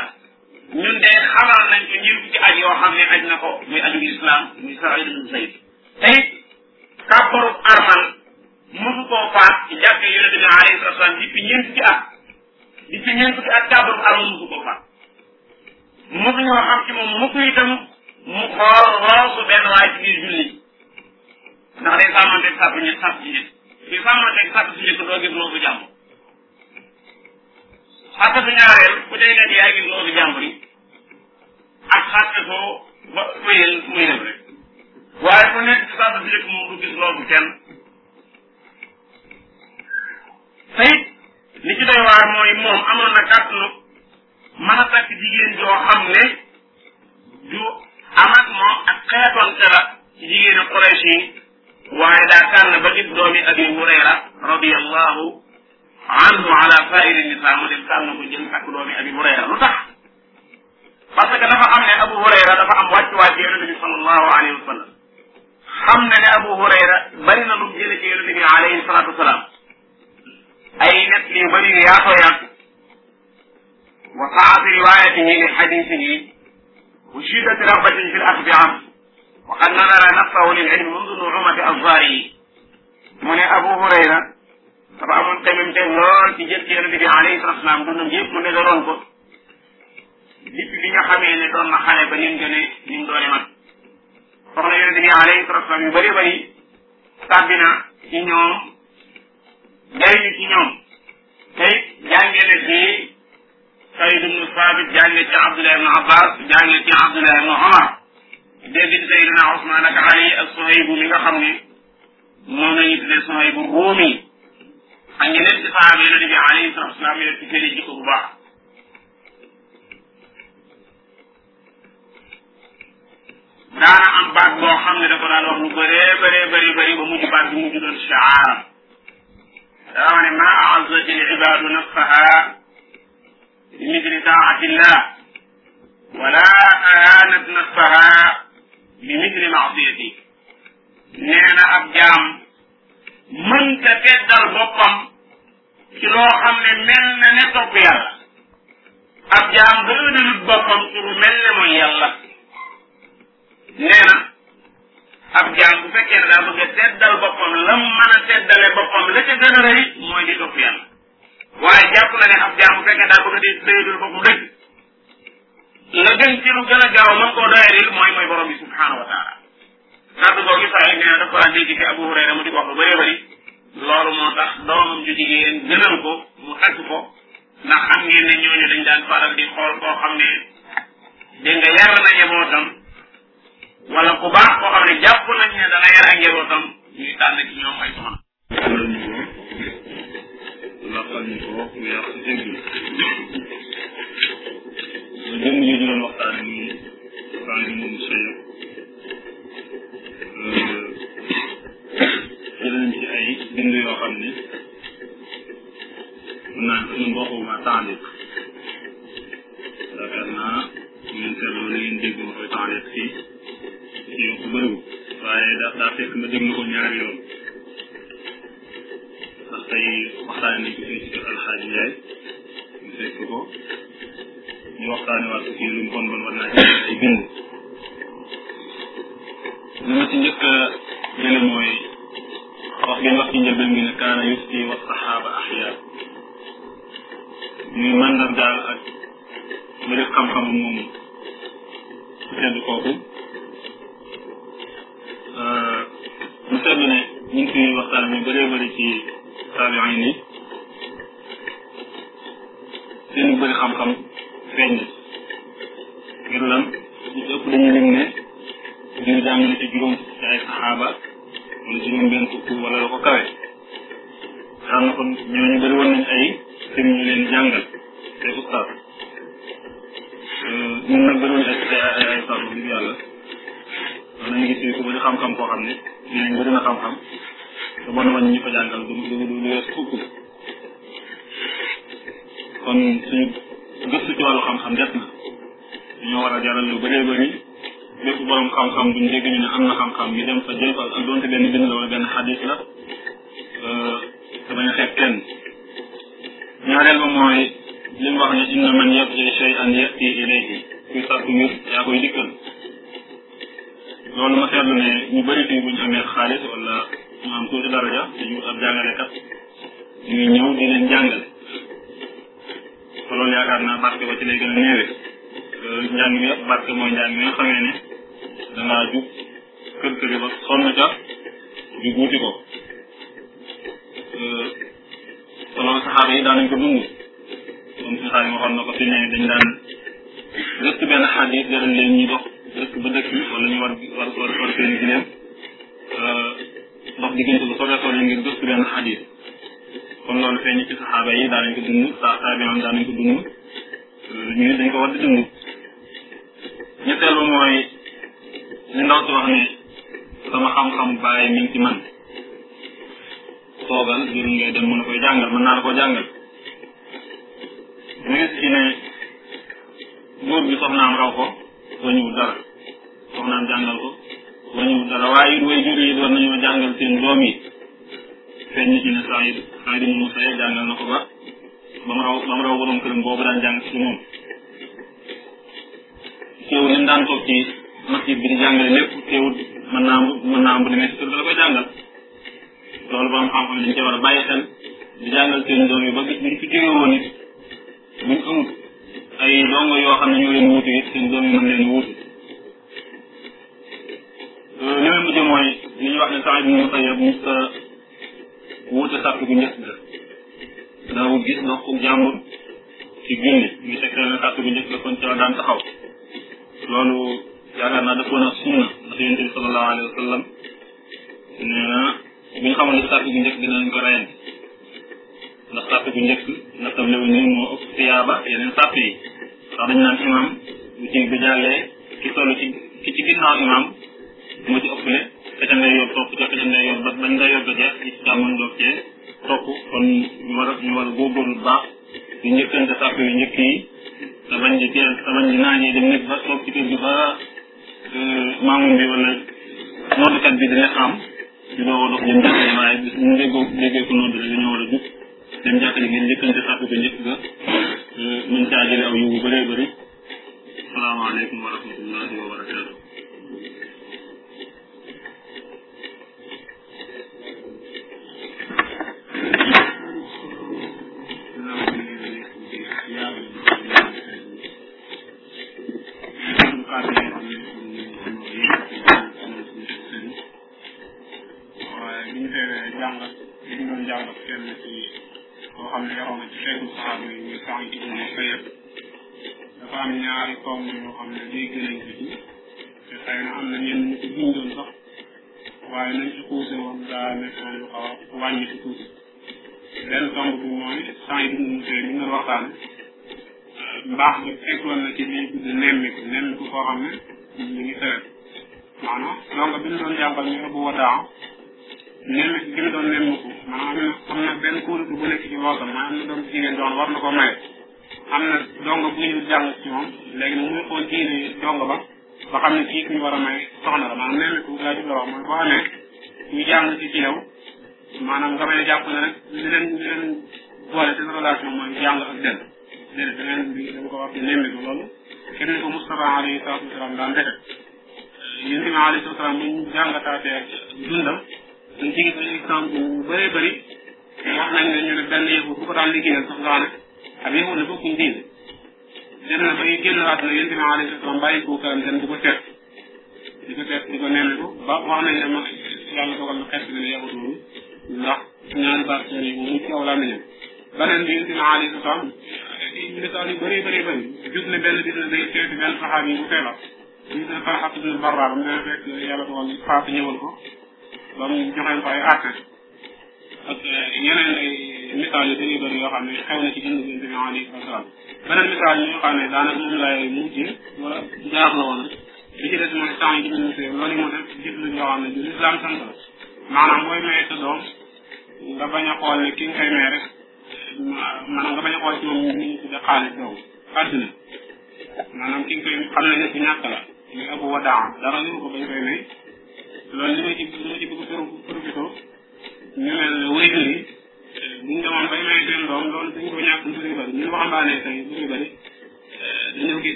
ñun de xamal nañ ko njir ci aj yoo xam ne aj na ko muy aju islam muy Saïd ibn Zayd tayit kàbbaru arxal mësu koo faat ci jàkke yonente bi alayhi salaam di fi ñeent fukki at kàbbaru arxal mësu koo faat mësu ñoo xam ci moom mësu itam mu xool roosu benn waay ci biir julli ndax day sàmmanteeg sàpp ñett sàpp ci njëkk fi sàmmanteeg sàpp ci njëkk doo gis loosu jàmbur xàttatu ñaareel ku day nekk yaay gis loosu jàmbur yi ak xàttatoo ba wéyal muy dem rek waaye ku nekk ci sàpp ci njëkk moom du gis loosu kenn te it li ci doy waar mooy moom amoon na kàttanu mën a takk jigéen joo xam ne ju amaat moom ak xeetoonte la ci jigéenu Quraysh yi waaye daa tànn ba gis doomi Abi Hurayra radiyallahu anhu ala saa'iri nisaa mu dem tànn ko jël takk doomi Abi Hurayra lu tax parce que dafa xam ne Abu Hurayra dafa am wàccuwaay ci yonente bi sallallahu alayhi wa sallam xam na ne Abu Hurayra bari na lu mu jële ci yonente bi alayhi salatu wasalaam ay net yu bari yaatoo yaatu wa sa'a fi riwaayatihi li xadiisihi وشدة رغبة في الأتبعة وقد نذر نفسه للعلم منذ نعومة أظفاره من أبو هريرة طبعا من قيمة الله في جد النبي عليه الصلاة والسلام دون جيب من نذرونكو lépp li nga xamee ne doon na xale ba nim gëne nim doole mat soxna yonente bi alayhi salatu wasalam yu bëri bëri tàbbi na ci ñoom jëriñu ci ñoom tey jàngee na fii Saïd ibn Sabit jànge ci Abdullah ibn Abbas jànge ci Abdullah ibn Omar dégg Sayyidina Ousmane ak Ali ak Suhayb mi nga xam ne moom la ñu tuddee Suhayb Ruumi ak yeneen ci saxaaba yonente bi alayhi salaatu wasalaam yeneen ci gën a jikko bu baax. daana am baat boo xam ne dafa daan wax lu bëree bëri ba mujj baat bi mujj doon shaaram. daa wax ne ma a'azzat al-ibaadu nafsaha bi mithli taa'ati llah wala ahanat nafsaha bi mithli ma'siyati. nee na ab jaam mënta teddal boppam ci loo xam ne mel na ne topp yàlla. ab jaam gënalut boppam ci lu mel ne mooy yàlla. nee na ab jaam bu fekkee ne daa bëgg a teddal boppam la mu mën a teddale boppam la ca gën a rëy mooy di topp yàlla. waaye jàpp na ne ab jaam bu fekkee daa bëgg a doyadul boppam dëgg la gën ci lu gën a gaaw mën koo doyadil mooy borom bi subhanahu wa taala. kàddu googu sax nee na dafa daan dégg ci Abu Hurayra mu di wax lu bëree bëri loolu moo tax doomam ju jigéen gënal ko mu xaj ko ndax xam ngeen ne ñooñu dañ daan faral di xool koo xam ne dégg nga yar na njabootam wala ku baax koo xam ne jàpp nañ ne dana yar ak njabootam ñuy tànn ci ñoom ay soxna. laqal ñu ko mu yàq jënd yi. jënd yi ñu doon waxtaan nii waxtaan bi moom sëñ jël nañ ci ay bind yoo xam ne mën naa ñun waxuma tànneef yaakaar naa ñun seetlu na ngeen dégg ma koy tànneef fii yow ku bëriwul waaye daa fekk ma dégg na ko ñaari yoon ndax tey waxtaane nañ ko fii ci kër Alxaaji Njaay ñu fekk ko ñu waxtaane waat ko fii lu mu bon war naa ci ay bind li ma ci njëkk a jële mooy wax ngeen wax ci njëlbeen gi ne kaana yufti wa saxaaba axyaa muy màndar daal ak ma def xam-xamam moomu ku tedd kooku mu seetlu ne ñu ngi fi waxtaan yu bëree bëri ci taabiin yi seen bëri xam-xam feeñ na ngir lan ñu ëpp dañuy lim ne dina jàng na ci juróom ci ay saxaaba wala juróom benn fukk wala la ko kawe xam na kon ñooñu bëri woon nañ ay sëriñ ñu leen jàngal te ustaas ñun nag bëriwoon ay ustaas bu dëgg yàlla wax nañu gis ko bëri xam-xam koo xam ne dinañ bëri na xam-xam te bon wañ ñu ko jàngal du wees fukk kon suñu gëstu ci wàllu xam-xam des na dañoo war a jaral lu bëree bëri bépp borom xam-xam buñ dégg ñu ne am na xam-xam bi dem fa jël fa ak donte benn bind la wala benn xadis la te bañ a xeeb kenn. ñaareel ba mooy li mu wax ne inna man yabgi shay'an yati ilayhi kuy sàkku mbir yaa koy dikkal. loolu ma seetlu ne ñu bëri fii buñ amee xaalis wala ñu am tuuti daraja dañu ab jàngalekat ñuy ñëw di leen jàngale te loolu yaakaar naa barke ba ci lay gën a néewee. njàng mi yëpp barke mooy njàng mi nga xamee ne dangaa jug kër kër ba sonn ca di wuti ko te loolu saxaaba yi daan nañ ko dund comme si xaar yi waxoon na ko fi ne dañ daan rëkk benn xadis jaral leen ñuy dox rëkk ba dëkk wala ñu war seen gileem dox diggante bu sore sore ngir gëstu benn xadis kon loolu feeñ ci saxaaba yi daan nañ ko dund taabiin daan nañ ko dund ñun dañ ko war di dund ñetteel ba mooy li ndaw si wax ne sama xam-xam bàyyi mi ngi ci man toogal jur ngay dem mën a koy jàngal mën naa la ko jàngal ñu gis ci ne góor bi soxnaam raw ko wañuwul dara soxnaam jàngal ko wañuwul dara waaye it way jur yi war nañoo jàngal seen doom yi feeñ ñu ci ne Saïd mu Musaa jàngal na ko ba mu raw borom këram boobu daan jàng ci moom teewul ni mu daan toog ci masjid bi di jàngale lépp teewul mën naa am bu demee si kër ga la koy jàngal loolu borom xam-xam dañ cee war a bàyyi xel di jàngal seen doom yi ba gis buñ fi jógee woon it buñ amut ay dongo yoo xam ne ñoo leen wuutu it seen doom yi mën leen wuutu li may mujj mooy li ñuy wax ne Saïd ibn Musayyab mu sa wuute sàpp bu njëkk ga daawul gis ndox ku jàmbur ci julli ñu tegtal na kàtt bu njëkk la kon ci la daan taxaw loolu yaakaar naa dafa woon ak sunna ndax yonent bi sallallahu alayhi wa sallam nee na bu ñu xamoon ne kàtt bu njëkk dinañ ko reyal ndax sàpp bu njëkk nattam lewu ni moo ëpp tiyaaba yeneen sàpp yi ndax dañ naan imam bu ci bi jàllee ki toll ci ki ci ginnaaw imam moo ci ëppale fexe ngay yor topp ca fexe ngay yor ba bañ nga yor ba jeex li ci mën doog cee topp kon ñu war a góorgóorlu baax di njëkkante sàpp yu njëkk yi te bañ di teel te bañ di naajee dem nekk ba toog ci kër gi ba maamum bi wala noddkat bi dina xam ñu doog a dox jëm jàkkale waaye ñu déggee ko nodd rek dañoo war a jug dem jàkkale ngeen njëkkante sàpp ba njëkk ga mën caa jële aw yu bëree bëri. Asalaamaaleykum wa rahmatullahi wa barakaatu.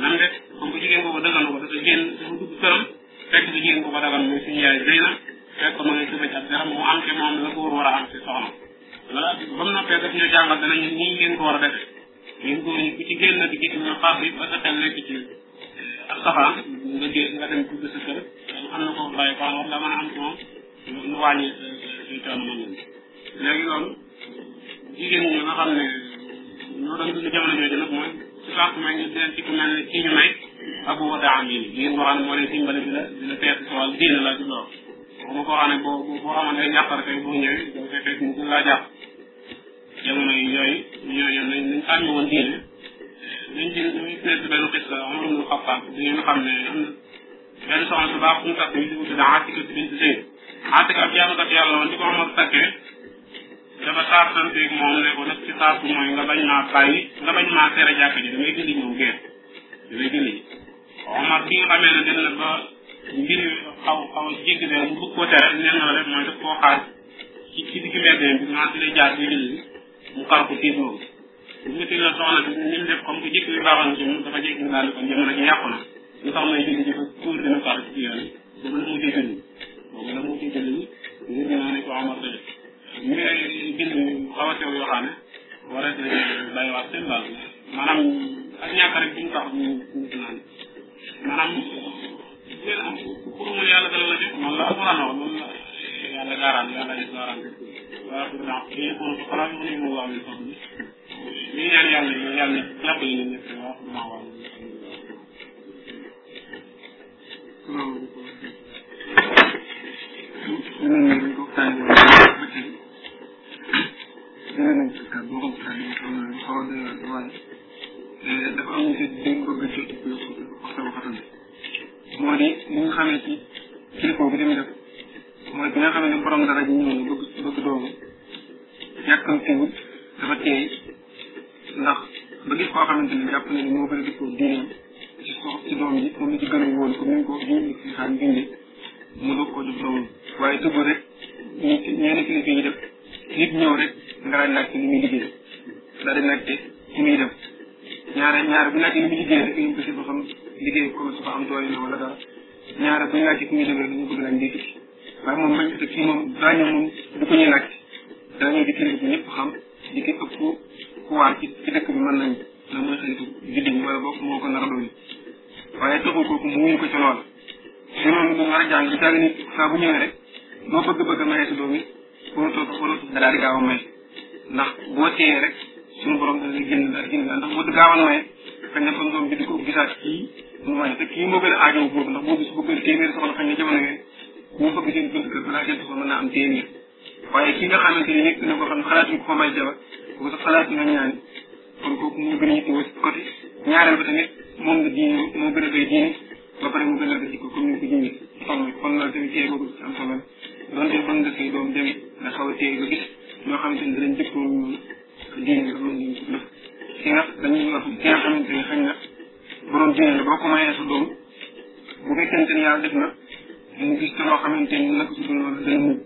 nan def am ko jigéen boobu dagan ko te jigéen dafa dugg këram fekk bi jigéen boobu dagan muy suñu yaay Zeyna fekk ma ngay suba cat dara mu am te moom la góor war a am si soxna la ba mu noppee daf ñu jàngal danañ nii ngeen ko war a defee ñun góor ñi ku ci génn di gis ñu xaar bi ba sa xel nekk ci ak safaan nga génn nga dem dugg sa kër am na ko bàyyi ko war la mën a am ci moom lu wàññi suñu tool moom léegi loolu jigéen ñi nga xam ne ñoo doon dund jamono jooju nag mooy su fekk may ñu deel ci ku mel ne kii ñu may abu wada am yi jigéen boo xam ne moo leen dimbale di la teet si wàllu diine la ci loolu ma koo xam ne boo xamante ne ñàkkar tey boo ñëwee doo koy fekk mu gën laa jàpp jamono yi yooyu ñooñu nañ sàmmi woon diine nañ ci nekk benn xis la Omar ibn Khattab di ngeen xam ne am na benn soxna su baax suñu takk ñu di wuti daa Aatika bint Zayd Aatika ab jaamukat yàlla woon di ko Omar takkee dafa saar santeeg moom ne ko nag ci saar bi mooy nga bañ maa bàyyi nga bañ maa tere jàkk ji damay gindi ñëw génn damay gindi Omar bi nga xamee ne dem na ba mbir xaw jéggi de mu bëgg koo tere nen na rek mooy daf koo xaar ci digg mbedd bi maa si lay jaar di gindi mu xar ko tiit boobu bu nga la soxna bi ni mu def comme que jëkk bi baaxoon ci dafa jéggi daal kon jamono ji yàqu na ñu tax may gindi dafa tuur dina xar ci yoon yi boobu la mujjee gindi boobu la mujjee gindi ngir dinaa ne ko Omar da def ñu ngi bind xaw a teew yoo xam ne war a bàyyiwaat seen bal maanaam ak ñàkk rek duñ tax ñu naan maanaam leen am pour mu yàlla dana la def noonu la alquran wax noonu la yàlla gaaraan yàlla def gaaraan waa pour dans lii pour xalaat yu ñu mu wax ni foofu lii ñaan yàlla jàpp yi ñu nekk waa pour maa wax salaamaaleykum jërëjëf Seydou boo xam ne xaw a doy waar dafa am ñu bëgg a jot waxtaan waxtaan moo di li nga xamee ci kilifa bi tamit def mooy bi nga xam ne borom dara ji ñëw na bëgg doomu yàqal teewul dafa teey ndax ba gis koo xamante ni jàpp nañu moo gën a dëppoo diine ci sox ci doom ji moom la ci gën a wóolu comme ni ko diine si xaar bindee mu doog koo jox doomam waaye tëbb rek ñenn kilifa yi def nit ñëw rek. nga laaj laajte li muy liggéey daal di laajte li muy dem ñaare bu laajte li muy liggéey rek ñu ko si ba xam liggéey ko su fa am doole la wala dara ñaare bu ñu laajte fi muy dem rek dañu bëgg laaj ndékki waaye moom bañ te kii moom daa ñëw moom du ko ñuy laaj daa ñëw di kilifa bi ñëpp xam di ko ëpp ku waar ci dëkk bi mën nañ la mooy xalifa julli ñi wala boog moo ko nar a doon waaye taxul kooku mu wuñu ko ci lool si loolu lu war a jàng di tàgg ni saa bu ñëwee rek loo bëgg-bëgg a maye si doom yi warutoo nga daal di gaaw a maye ndax boo téyee rek suñu borom dana génn la ndax boo gaawoon maye xañ na kon doom bi di ko gisaat kii mu maye te kii moo gën a aajoo boobu ndax boo gis bu bëgg téeméer soxla xañ na jamono yooyu ñu bëgg seen bunt kër balaa jël ko mën naa am téeméer waaye ki nga xamante ni nekk na ko xam ne xalaat ñu ko fa may jabar boobu sax xalaat nga ñaani kon kooku moo gën a yittewoo ci côté ñaareel ba tamit moom la diine moo gën a doy diine ba pare mu gën a doy ci ko comme ni ko jëmee xam kon loolu tamit téye boobu am solo donte mën nga say doom dem nga xaw a téye ba gis ñoo xamante ni dinañ jëppoo ñu diine la mën nañ ko def ki nga dañuy wax ki nga xamante ni xëy na borom diine la boo ko mayee sa doom bu fekkente ni yàlla def na mu gis te loo xamante ni naka su dul loolu dana mujj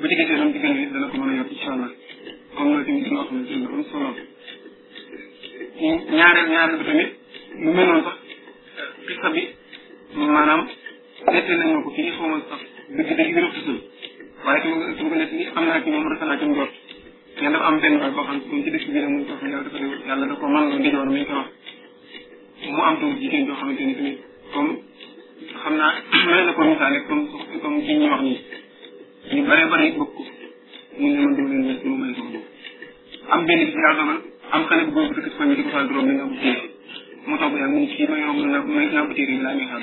ba ci gisee doom ci gën a dana ko mën a yokk incha allah comme loolu tamit loo xamante ni am solo ñaareel bi tamit lu mel noonu sax xisa bi maanaam nettali nañ ma ko fii xaw ma sax dëgg-dëgg bi rëbb waaye su ma ko nekk nii xam naa ci moom rafet naa ci njort ngeen dafa am benn waay boo xam ne ci dëkk bi la muy toog yàlla dafa yàlla da ko mën la ndijoor mi ngi koy wax mu am taw jigéen joo xamante ni tamit comme xam naa mel na ko misaale comme ci ñuy wax nii ñu bëree bëri bëgg ko mu ne man dama leen wet mu may ko am benn bis yàlla dogal am xale bu góor bu dëkk koñ bi di ko fal juróom li nga bu téer mu toog yàlla mu ne kii may romb naa bu téer yi laa ngay xam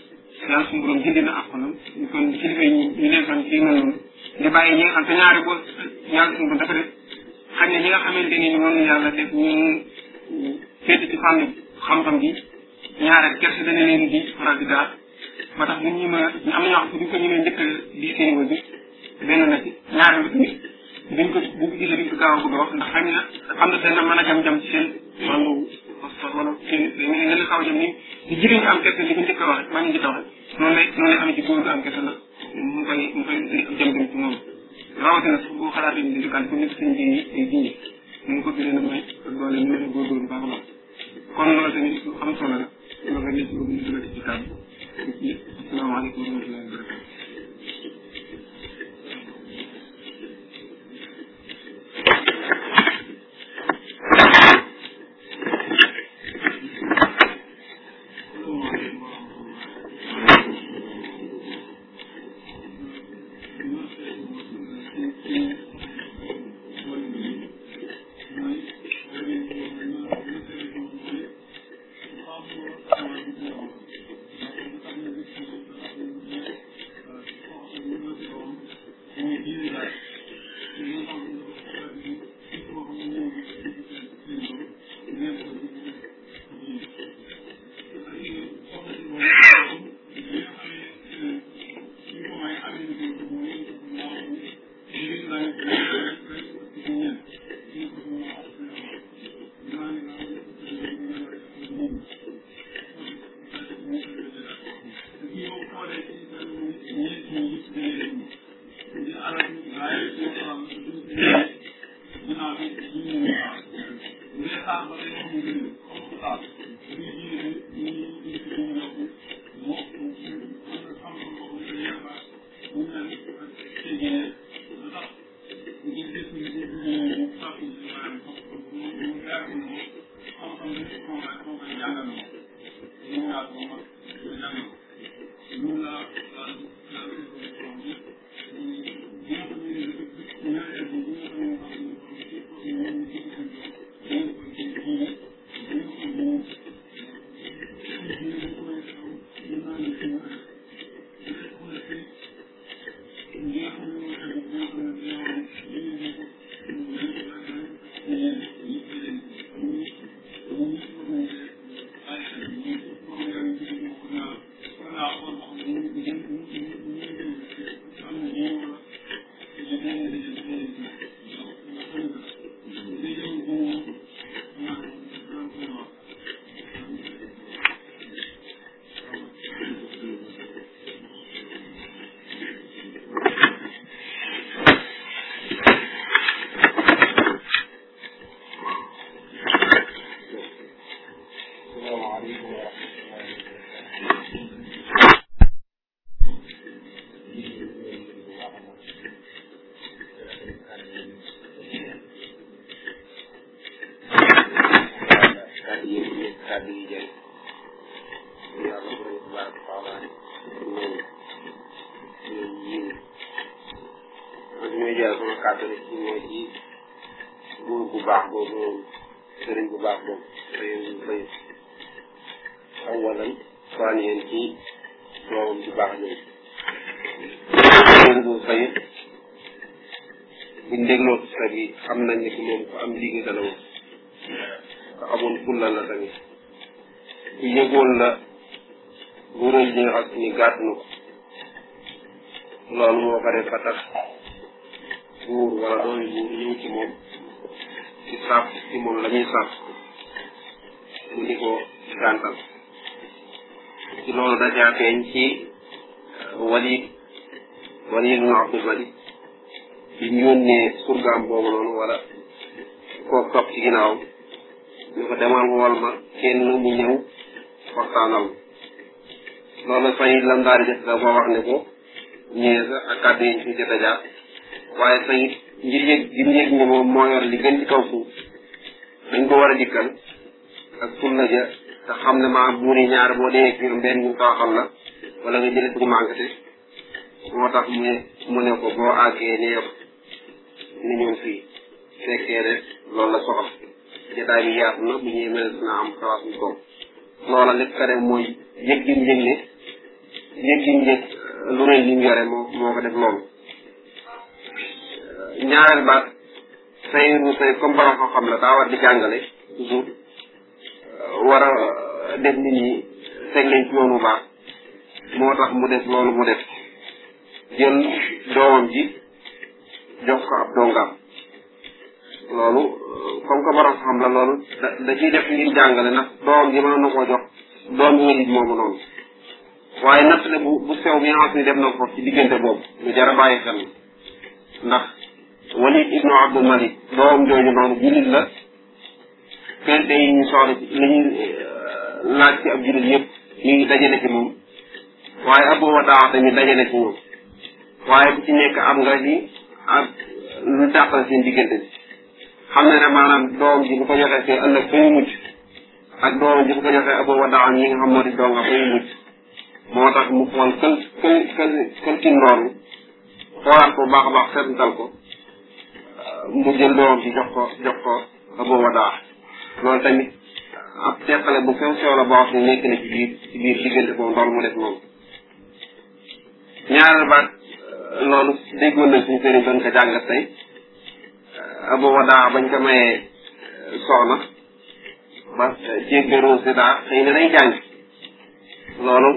yàlla suñu borom jëndi na ak xonam kon kilifa yi ñu leen fan ci mel noonu di bàyyi ñi nga xam te ñaari boo yàlla suñu borom dafa def xaj na ñi nga xamante ni moom la yàlla def ñu féete ci fànn xam-xam bi ñaareel gerte dana leen di faral di daal moo tax ñun ñi ma am na ñoo xam ne duñ ko ñemee njëkk di seen wër bi benn la ci ñaareel tamit duñ ko bu ko gisee duñ ko gaaw a bëgg a wax ndax xëy na am na benn mën a jam-jam ci seen wàllu wala seen nga la xaw jam ni di jigéen ñu am kese li ko njëkk a wax maa ngi njëkk a wax noonu lay amee ci góor gu am kese la mu koy jam-jam ci moom rawatina su bu xalaat yi di dukkaan ku nekk seen biir yi day dindi ñu ko gënee na mooy doole ñu mën a góorgóorlu baax a baax kon loolu tamit lu am solo la loolu nga nekk boobu ñu dugal ci kàddu asalaamaaleykum wa rahmatullahi wa barakatu moo tax mu def loolu mu def jël doomam ji jox ko ab dongam loolu comme que borom xam la loolu da ciy def ngir jàngale ndax doomam ji mën na koo jox doom yi nit moomu noonu waaye natt ne bu sew bi nga xam ne def na ko foofu ci diggante boobu lu jar a bàyyi xel ndax Walid ibnu Abdul Malik doom jooju noonu jullit la perte yi ñu soxla ci li ñuy laaj ci ab jullit yëpp ñu ngi dajale ci moom waaye Abu Wadaa tamit dajale ci moom waaye bu ci nekk am nga li ak lu dàqal seen diggante bi xam na ne maanaam doom ji bu ko joxee seen ëllëg fa ñu mujj ak doom ji bu ko joxee Abu Wadaa ñi nga xam moo di doom nga fa ñu mujj moo tax mu xool kël ci ndoom xoolaat ko baax a baax seetantal ko mu jël doom ji jox ko Abu Wadaa loolu tamit ab teqale bu few sew la boo xam ne nekk na ci biir diggante boobu loolu mu def moom ñaareel baat loolu déggoon nañ suñu sëriñ doon ko jàngat tey Abu Wadaa bañ ko mayee soxna ba jéggaroo si daa xëy na day jàng loolu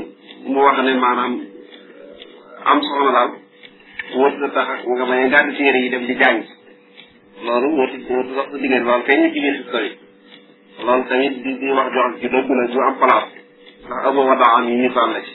mu wax ne maanaam am soxna daal wër sa tax nga bañ a gàddu téere yi dem di jàng loolu wërtu sax sa diggante loolu kay ñu ci biir histoire yi loolu tamit di wax jox ci dëgg la du am place ndax Abu Wadaa am yi misaal la ci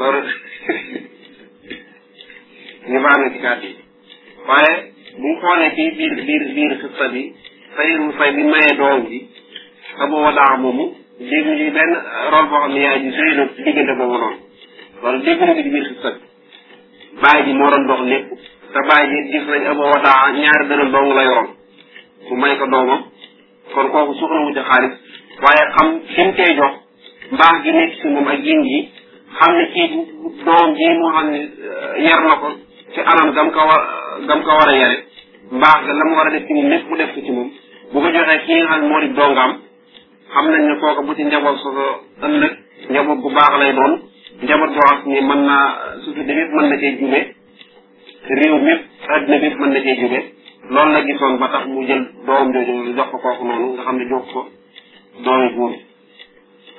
loolu ñu baax na ci kàddu yi waaye bu ñu xoolee ci biir xista bi sayru fay bi mayee doom bi Abu Wadaa moomu déggu ñu benn rôle boo xam ne yaay ji sëy na ci diggante boobu noonu loolu déggu ñu ko ci biir xista bi bàyyi ji moo doon dox lépp te bàyyi ji gis nañ Abu Wadaa ñaari dërëm dong la yoroon bu may ko doomam kon kooku soxla wu ci xaalis waaye xam fi mu koy jox mbaax gi nekk si moom ak yéen yi xam ne kii doom ji moo xam ne yar na ko ci anam gam ko war a yare mbaax ga la mu war a def ci moom lépp mu def ko ci moom bu ko joxee kii nga xam ne moo di dongam xam nañ ne kooku bu ci njaboot sosoo ëllëg njaboot bu baax lay doon njaboot boo xam ne mën naa surtout de mën na cee jubee réew mépp adduna bépp mën na cee jóge loolu la gisoon ba tax mu jël doom jooju jox ko kooku noonu nga xam ne jox ko doomi buur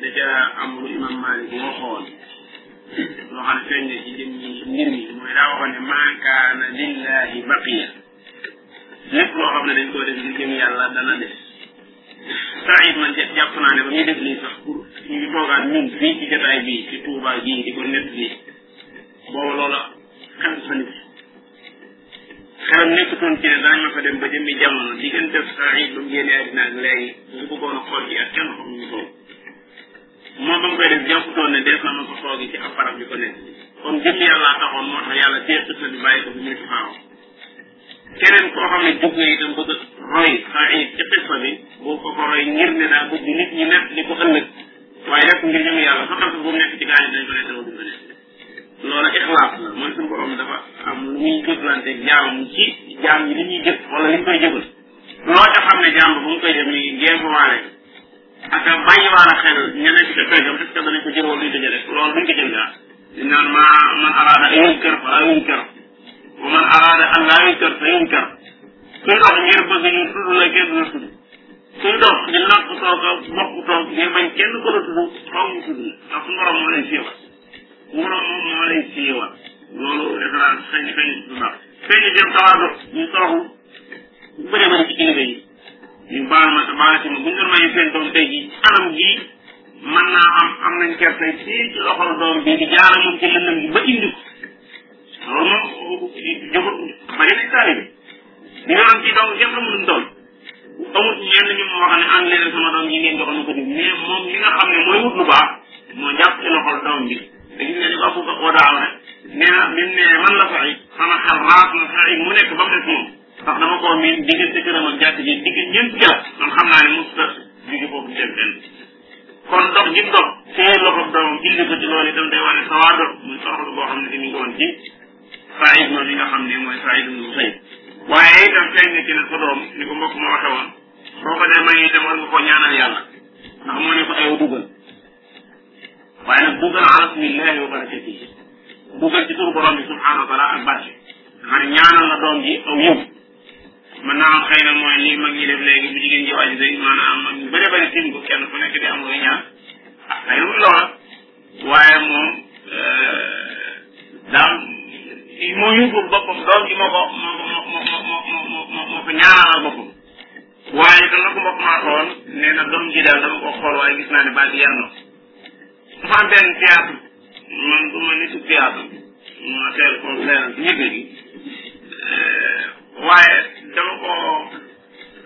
da ca am lu imam Malik waxoon loo xam ne feeñ ne ci jëm mbir mi mooy daa waxoon ne maa kaana lillahi baqiya lépp loo xam ne dañ koo def ngir jëm yàlla dana des saa it man jàpp naa ne ba muy def lii sax pour ñu ngi toogaat ñun fii ci jotaay bii ci Touba gii di ko nett bii booba loola xel sa nit xelam nekkutoon ci ne daañu ma fa dem ba jëmmi jamono di gën def Saïd ba mu génnee àddina ak léegi ñu bëggoon a xool ci ak kenn xam ñu toog moom ba mu koy def jàpputoon ne def na ma ko toogi ci apparam bi ko nekk kon jëmmi yàlla taxoon moo tax yàlla teequt na bi bàyyi ko bi muy taxaaw keneen koo xam ne jóg nga itam bëgg a roy Saïd ci xisa bi boo ko ko roy ngir ne daa bëgg nit ñi nekk li ko ëllëg waaye def ngir jëmmi yàlla sa xam sa bu mu nekk ci gaañ dañ ko nekk duñ ko nekk loolu ixlaas la mooy suñu borom dafa am lu muy jëflante jaam ci jaam yi li ñuy jëf wala li ñu koy jëfal loo ca xam ne jaam bu mu koy def mi ngi génn waale ak a bàyyi waale xel ñeneen ci peggam est-ce que danañ ko jël wala duñ ko jël rek loolu duñ ko jël daal di naan ma man araada ayun kër fa ayun kër wa man araada an laa ayun kër fa ayun kër suñ dox ngir bëgg ñu tudd la kenn la tudd suñ dox di lakk toog a bokk toog ngir bañ kenn ko la tudd faw ñu tudd la ndax suñu borom moo lay siiwal wóoroon moom moo lay siiwal loolu référence xëy na du baax xëy na dem tawaadu ñu toroxlu bu bëree bëri ci kilifa yi ñu baal ma te baal ci ma bu ñu doon maye seen doom tey jii anam gii man na am nañ gerte ci loxol doom bi di jaar mu ci lëndëm ba indi ko loolu moom bari na taalibe bi nga am ci doom yëpp la mu doon doon amul ñenn ñu ma wax ne an leen sama doom yi ngeen joxoon ko di mais moom li nga xam ne mooy wut lu baax moo jàpp ci loxol doom bi dañu ne ko afu ko daaw rek nee na min ne man la sax sama xel raas na sax mu nekk ba mu des moom ndax dama koo miin diggante këram ak jàtt bi digg ñeent jëla man xam naa ne mos ta digg foofu jël benn kon dox gi dox see loxo doomam indi ko ci loolu itam day wane sawaa dox muy soxla boo xam ne dañu ngoon ci saayid noonu li nga xam ne mooy saayid lu say waaye itam feeñ na ci ne sa doom ni ko mbokk ma waxe woon soo ko dee may itam war nga koo ñaanal yàlla ndax moo ne ko ayow dugal waaye nag dugal alasmillahi wa barakatihi dugal ci turu borom bi subhanahu wa taala ak bàcce nga ne ñaanal na doom ji aw yëw mën naa am xëy na mooy lii mag ñi def léegi bu jigéen ji waaj day maanaam mag ñu bëri bëri tim ko kenn ku nekk di am looy ñaan ah xëy na loola waaye moom daal moo yóbbul boppam doom ji moo ko ñaanal boppam waaye itam la ko mbokk maa xool nee na doom ji daal dama ko xool waaye gis naa ne baal yar na dafa am benn théâtre man du ma nitu théâtre ma teel ko leeral ci ñebe gi waaye dama ko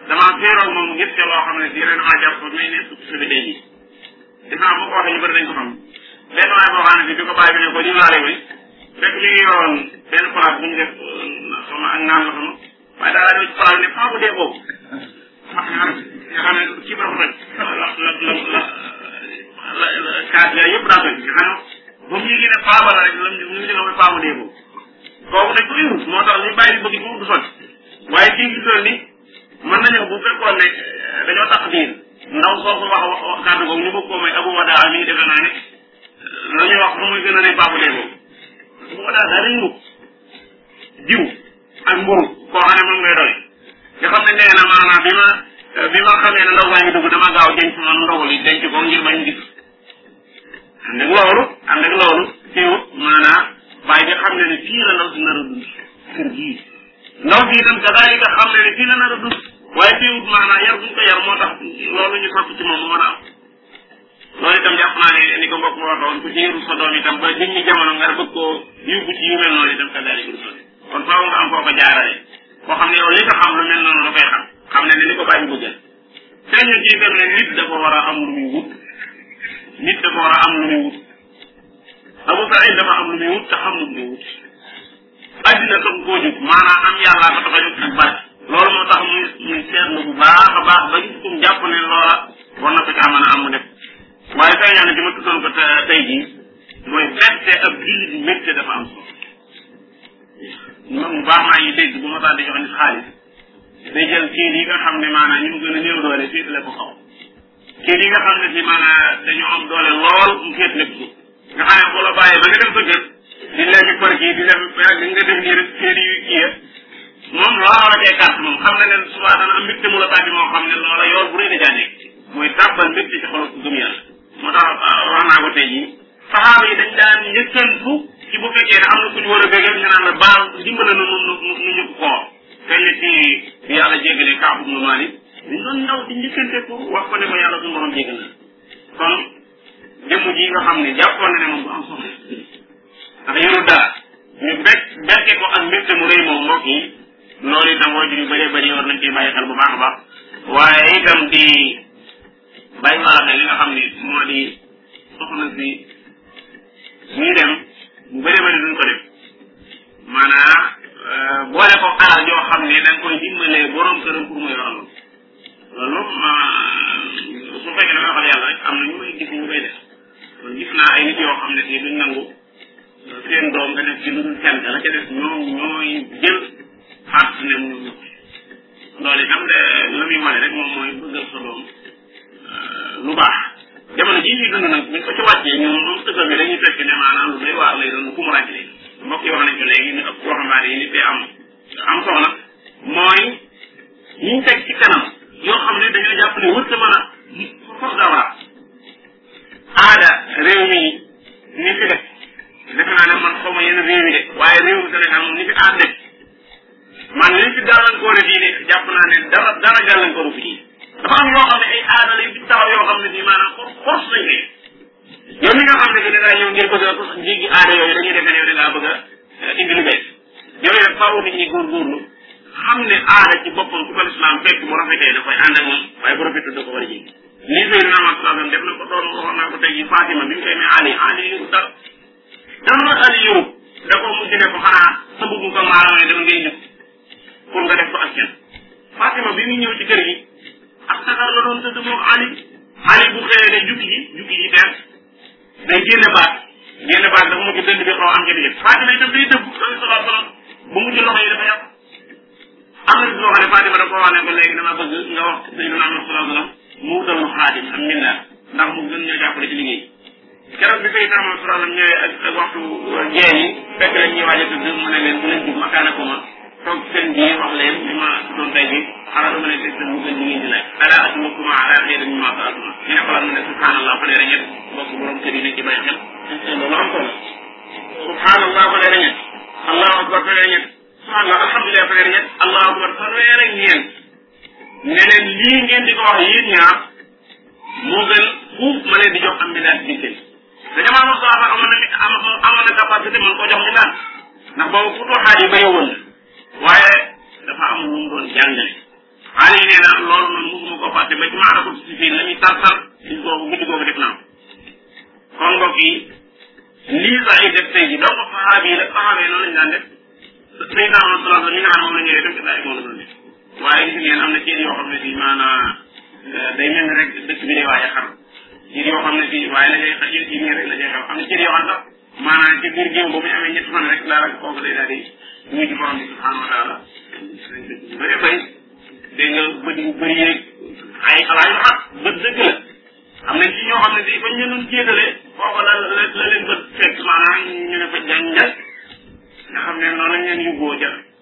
dama teeroon moom ngir te loo xam ne si ren maa jàpp may ne suuf si bi dee ji dinaa bu ko waxee ñu bëri dañ ko xam benn waay boo xam ne bi ko bàyyi bi ne ko lii laa lay may fekk ñu ngi yoroon benn place bu ñu def xama ak naan la xama waaye daa laa ñëw ci place ne faa bu dee boobu wax nga xam ne ci borom rek la cadre yëpp daa toj nga xam ne ba mu yëgee ne faa ba la rek lam ñu dina mooy faa bu dee boobu kooku nag ku yëngu moo tax ñu bàyyi bëgg bu du sotti waaye kii gi toll ni mën nañu bu fekkoon ne dañoo tax diir ndaw soo ko wax kàddu googu ñu bëgg koo may abu wadaa mi defe naa ne la ñuy wax ba muy gën a ne baabu dee boobu abu wadaa daa dañ mukk diw ak mburu koo xam ne moom ngay doy nga xam ne nee na maanaam bi ma xamee ne ndaw baa ngi dugg dama gaaw denc man ndawal yi denc ko ngir bañ gis ànd ak loolu teewut maanaam bàyyi nga xam ne ne fii la ndaw si nar a dund kër gii ndaw si itam kadaalika xam ne ne fii la nar a dund waaye teewut maanaam yar buñ ko yar moo tax loolu ñu topp ci moom mu mën a am loolu itam jàpp naa ne ni ko mbokk ma waxoon ku ci yarul sa doom itam ba jëm ñi jamono nga bëgg koo yóbbu ci yu mel noonu itam kadaalika du sotti kon faaw nga am foo ko jaarale koo xam ne yow li nga xam lu mel noonu da koy xam ne ne li ko bàyyi ko jël feeñ na ci itam ne nit dafa war a am lu muy wut nit dafa war a am lu muy wut Abu Saïd dafa am lu muy wut te xam lu muy wut addina tax koo jóg maanaam am yàlla ko tax a jóg ak bari loolu moo tax muy seetlu bu baax a baax ba gis kum jàpp ne loola war na ko caa mën a am mu def waaye fay ñaan bi ma tuddoon ko tey jii mooy bette ak jullit bi métte dafa am solo moom baax maa ngi dégg bu ma tax di jox nit xaalis day jël kii yi nga xam ne maanaam ñu gën a néew doole féetale ko xaw kii yi nga xam ne si maanaam dañu am doole lool mu féetale ko nga xam ne boo la bàyyee ba nga dem sa kër di leen di kër kii di leen di nga def nii rek kër yu kii yëpp moom loo war a cee kàtt moom xam na ne suba dana am mbégte mu la bàyyi moo xam ne loola yoon bu rëy da caa nekk mooy tàbbal mbégte ci xolu gëm yàlla moo tax wax naa ko tey jii saxaaba yi dañ daan yëkkantu ci bu fekkee ne am na ku ñu war a bégal ñu naan la baal dimbale na nu ñu ko kañ la ci bi yàlla jégalee Kaab ibnu Maalik dañ doon ndaw di njëkkante pour wax ko ne ko yàlla suñu borom jégal na kon jëmm ji nga xam ne jàppoon na ne moom bu am soxla ndax yorul dara ñu bekke ko ak mbégte mu rëy moom mbokk yi loolu itam wajur yu bëree bëri war nañ ciy bàyyi xel bu baax a baax waaye itam di bàyyi wala xel li nga xam ne moo di soxna si ñuy dem bu bëree bëri duñ ko def maanaam boole ko xaar joo xam ne da nga koy dimbalee borom këram pour mu yoral loolu ma su fekkee damay waxal yàlla rek am na ñu may gis ñu koy def kon gis naa ay nit yoo xam ne si duñ nangu seen doom nga def ci lu dul seen la ca def ñooy jël xaat ne mu loolu itam de la muy wane rek moom mooy bëggal sa doom lu baax jamono jii ñuy dund nag buñ ko ci wàccee ñoom moom ësam yi dañuy fekk ne maanaam lu doy waar lay doon ku mu ràcc léegi mbokk yi wax nañ ko léegi ni ak waxambaane yi nit day am soxna mooy ñu teg ci kanam yoo xam ne dañoo jàpp ne wër sa mën a foofu daa war aada réew mi ni fi def defe naa ne man xaw ma yenn réew yi de waaye réewu Sénégal moom ni fi aad def man li fi gàllankoor diine jàpp naa ne dara gàllankooru fi xam yoo xam ne ay aada lañ fi taxaw yoo xam ne nii maanaam force lañ fi yow mi nga xam ne que da ngaa ñëw ngir ko jox jéggi aada yooyu dañuy defe ne yow da ngaa bëgg a indi lu bees yooyu nag faaw nit ñi góorgóorlu xam ne aada ci boppam ku ko lislaam fekk mu rafetee da koy ànd ak moom waaye bu rafetul da ko war a jéggi lii fay naa wax salam def na ko doon waxoon naa ko tey yi Fatima bi mu koy ne Ali yu dara dama doon Ali yu da ko mujj ne ko xanaa sa bëgg ko maanaam dama ngay jëf pour nga def ko ak kenn Fatima bi mu ñëw ci kër gi ak saxar la doon tëdd moom Ali bu xëyee ne jukki ji der day génn baat dafa mujj dënd bi xaw am jafe-jafe Fatima itam day dëbb sallallahu alayhi wa sallam bu mujj loxo yi dafa yàqu am na loo xam ne Fatima da ko wax ne ko léegi dama bëgg nga wax Seydina Muhammad sallallahu alayhi wa sallam mu wutal mu xaadim am minna ndax mu gën ñoo jàppale ci liggéey keroog bi Seydina Muhammad sallallahu alayhi wa sallam ñëwee ak waxtu jeen yi fekk lañ ñuy waaj a tëdd mu ne leen bu leen jub makaanakuma toog seen biir wax leen li ma doon tey bi xanaa dama leen teg seen mu gën ñu ngi di laaj ala asmakuma ala xeyrin mimma saaltuma ñu ne ko lan mu ne subhanallah fa leera ñett mbokk borom kër yi nañ ci bàyyi xel loolu am solo subhanallah fa leera ñett allahu akbar fa leera ñett subhanallah alhamdulilah fa leera ñett allahu akbar fa leera ñeent ne leen lii ngeen di ko wax yéen ñaar moo gën fuuf ma leen di jox am bilaat di seen dañu maa wax saaba amoon na capacité man koo jox ñu daan ndax boobu futuxaat yi bëri woon na waaye dafa am lu mu doon jàngale xaal yi nee na loolu noonu mosuma ko fàtte ba ci maanaam ko si fii la ñuy tar gis googu guddi googu def naa kon mbokk yi lii sax yi def tey ji donc saxaab yi la saxaab yi noonu lañu daan def tey naa am solo mi nga xam moom la ñëwee dem ci daay moom la doon def waaye gis ngeen am na ceeb yoo xam ne fii maanaam day mel ni rek dëkk bi day waaye xar ceeb yoo xam ne fii waaye la cay xajul ci biir rek la cay xew am na ceeb yoo xam sax maanaam ci biir géew ba muy amee ñetti fan rek daanaka kooku day daal di nuyu ci borom bi subhanahu wa taala bëri bay dégg nga bët yu bëri yeeg ay xalaat yu xat bët dëgg la am na ci ñoo xam ne fii fañ ñu doon jéetale foofu la leen bët fekk maanaam ñu ne fa jàng nga xam ne noonu lañ leen yóbboo jar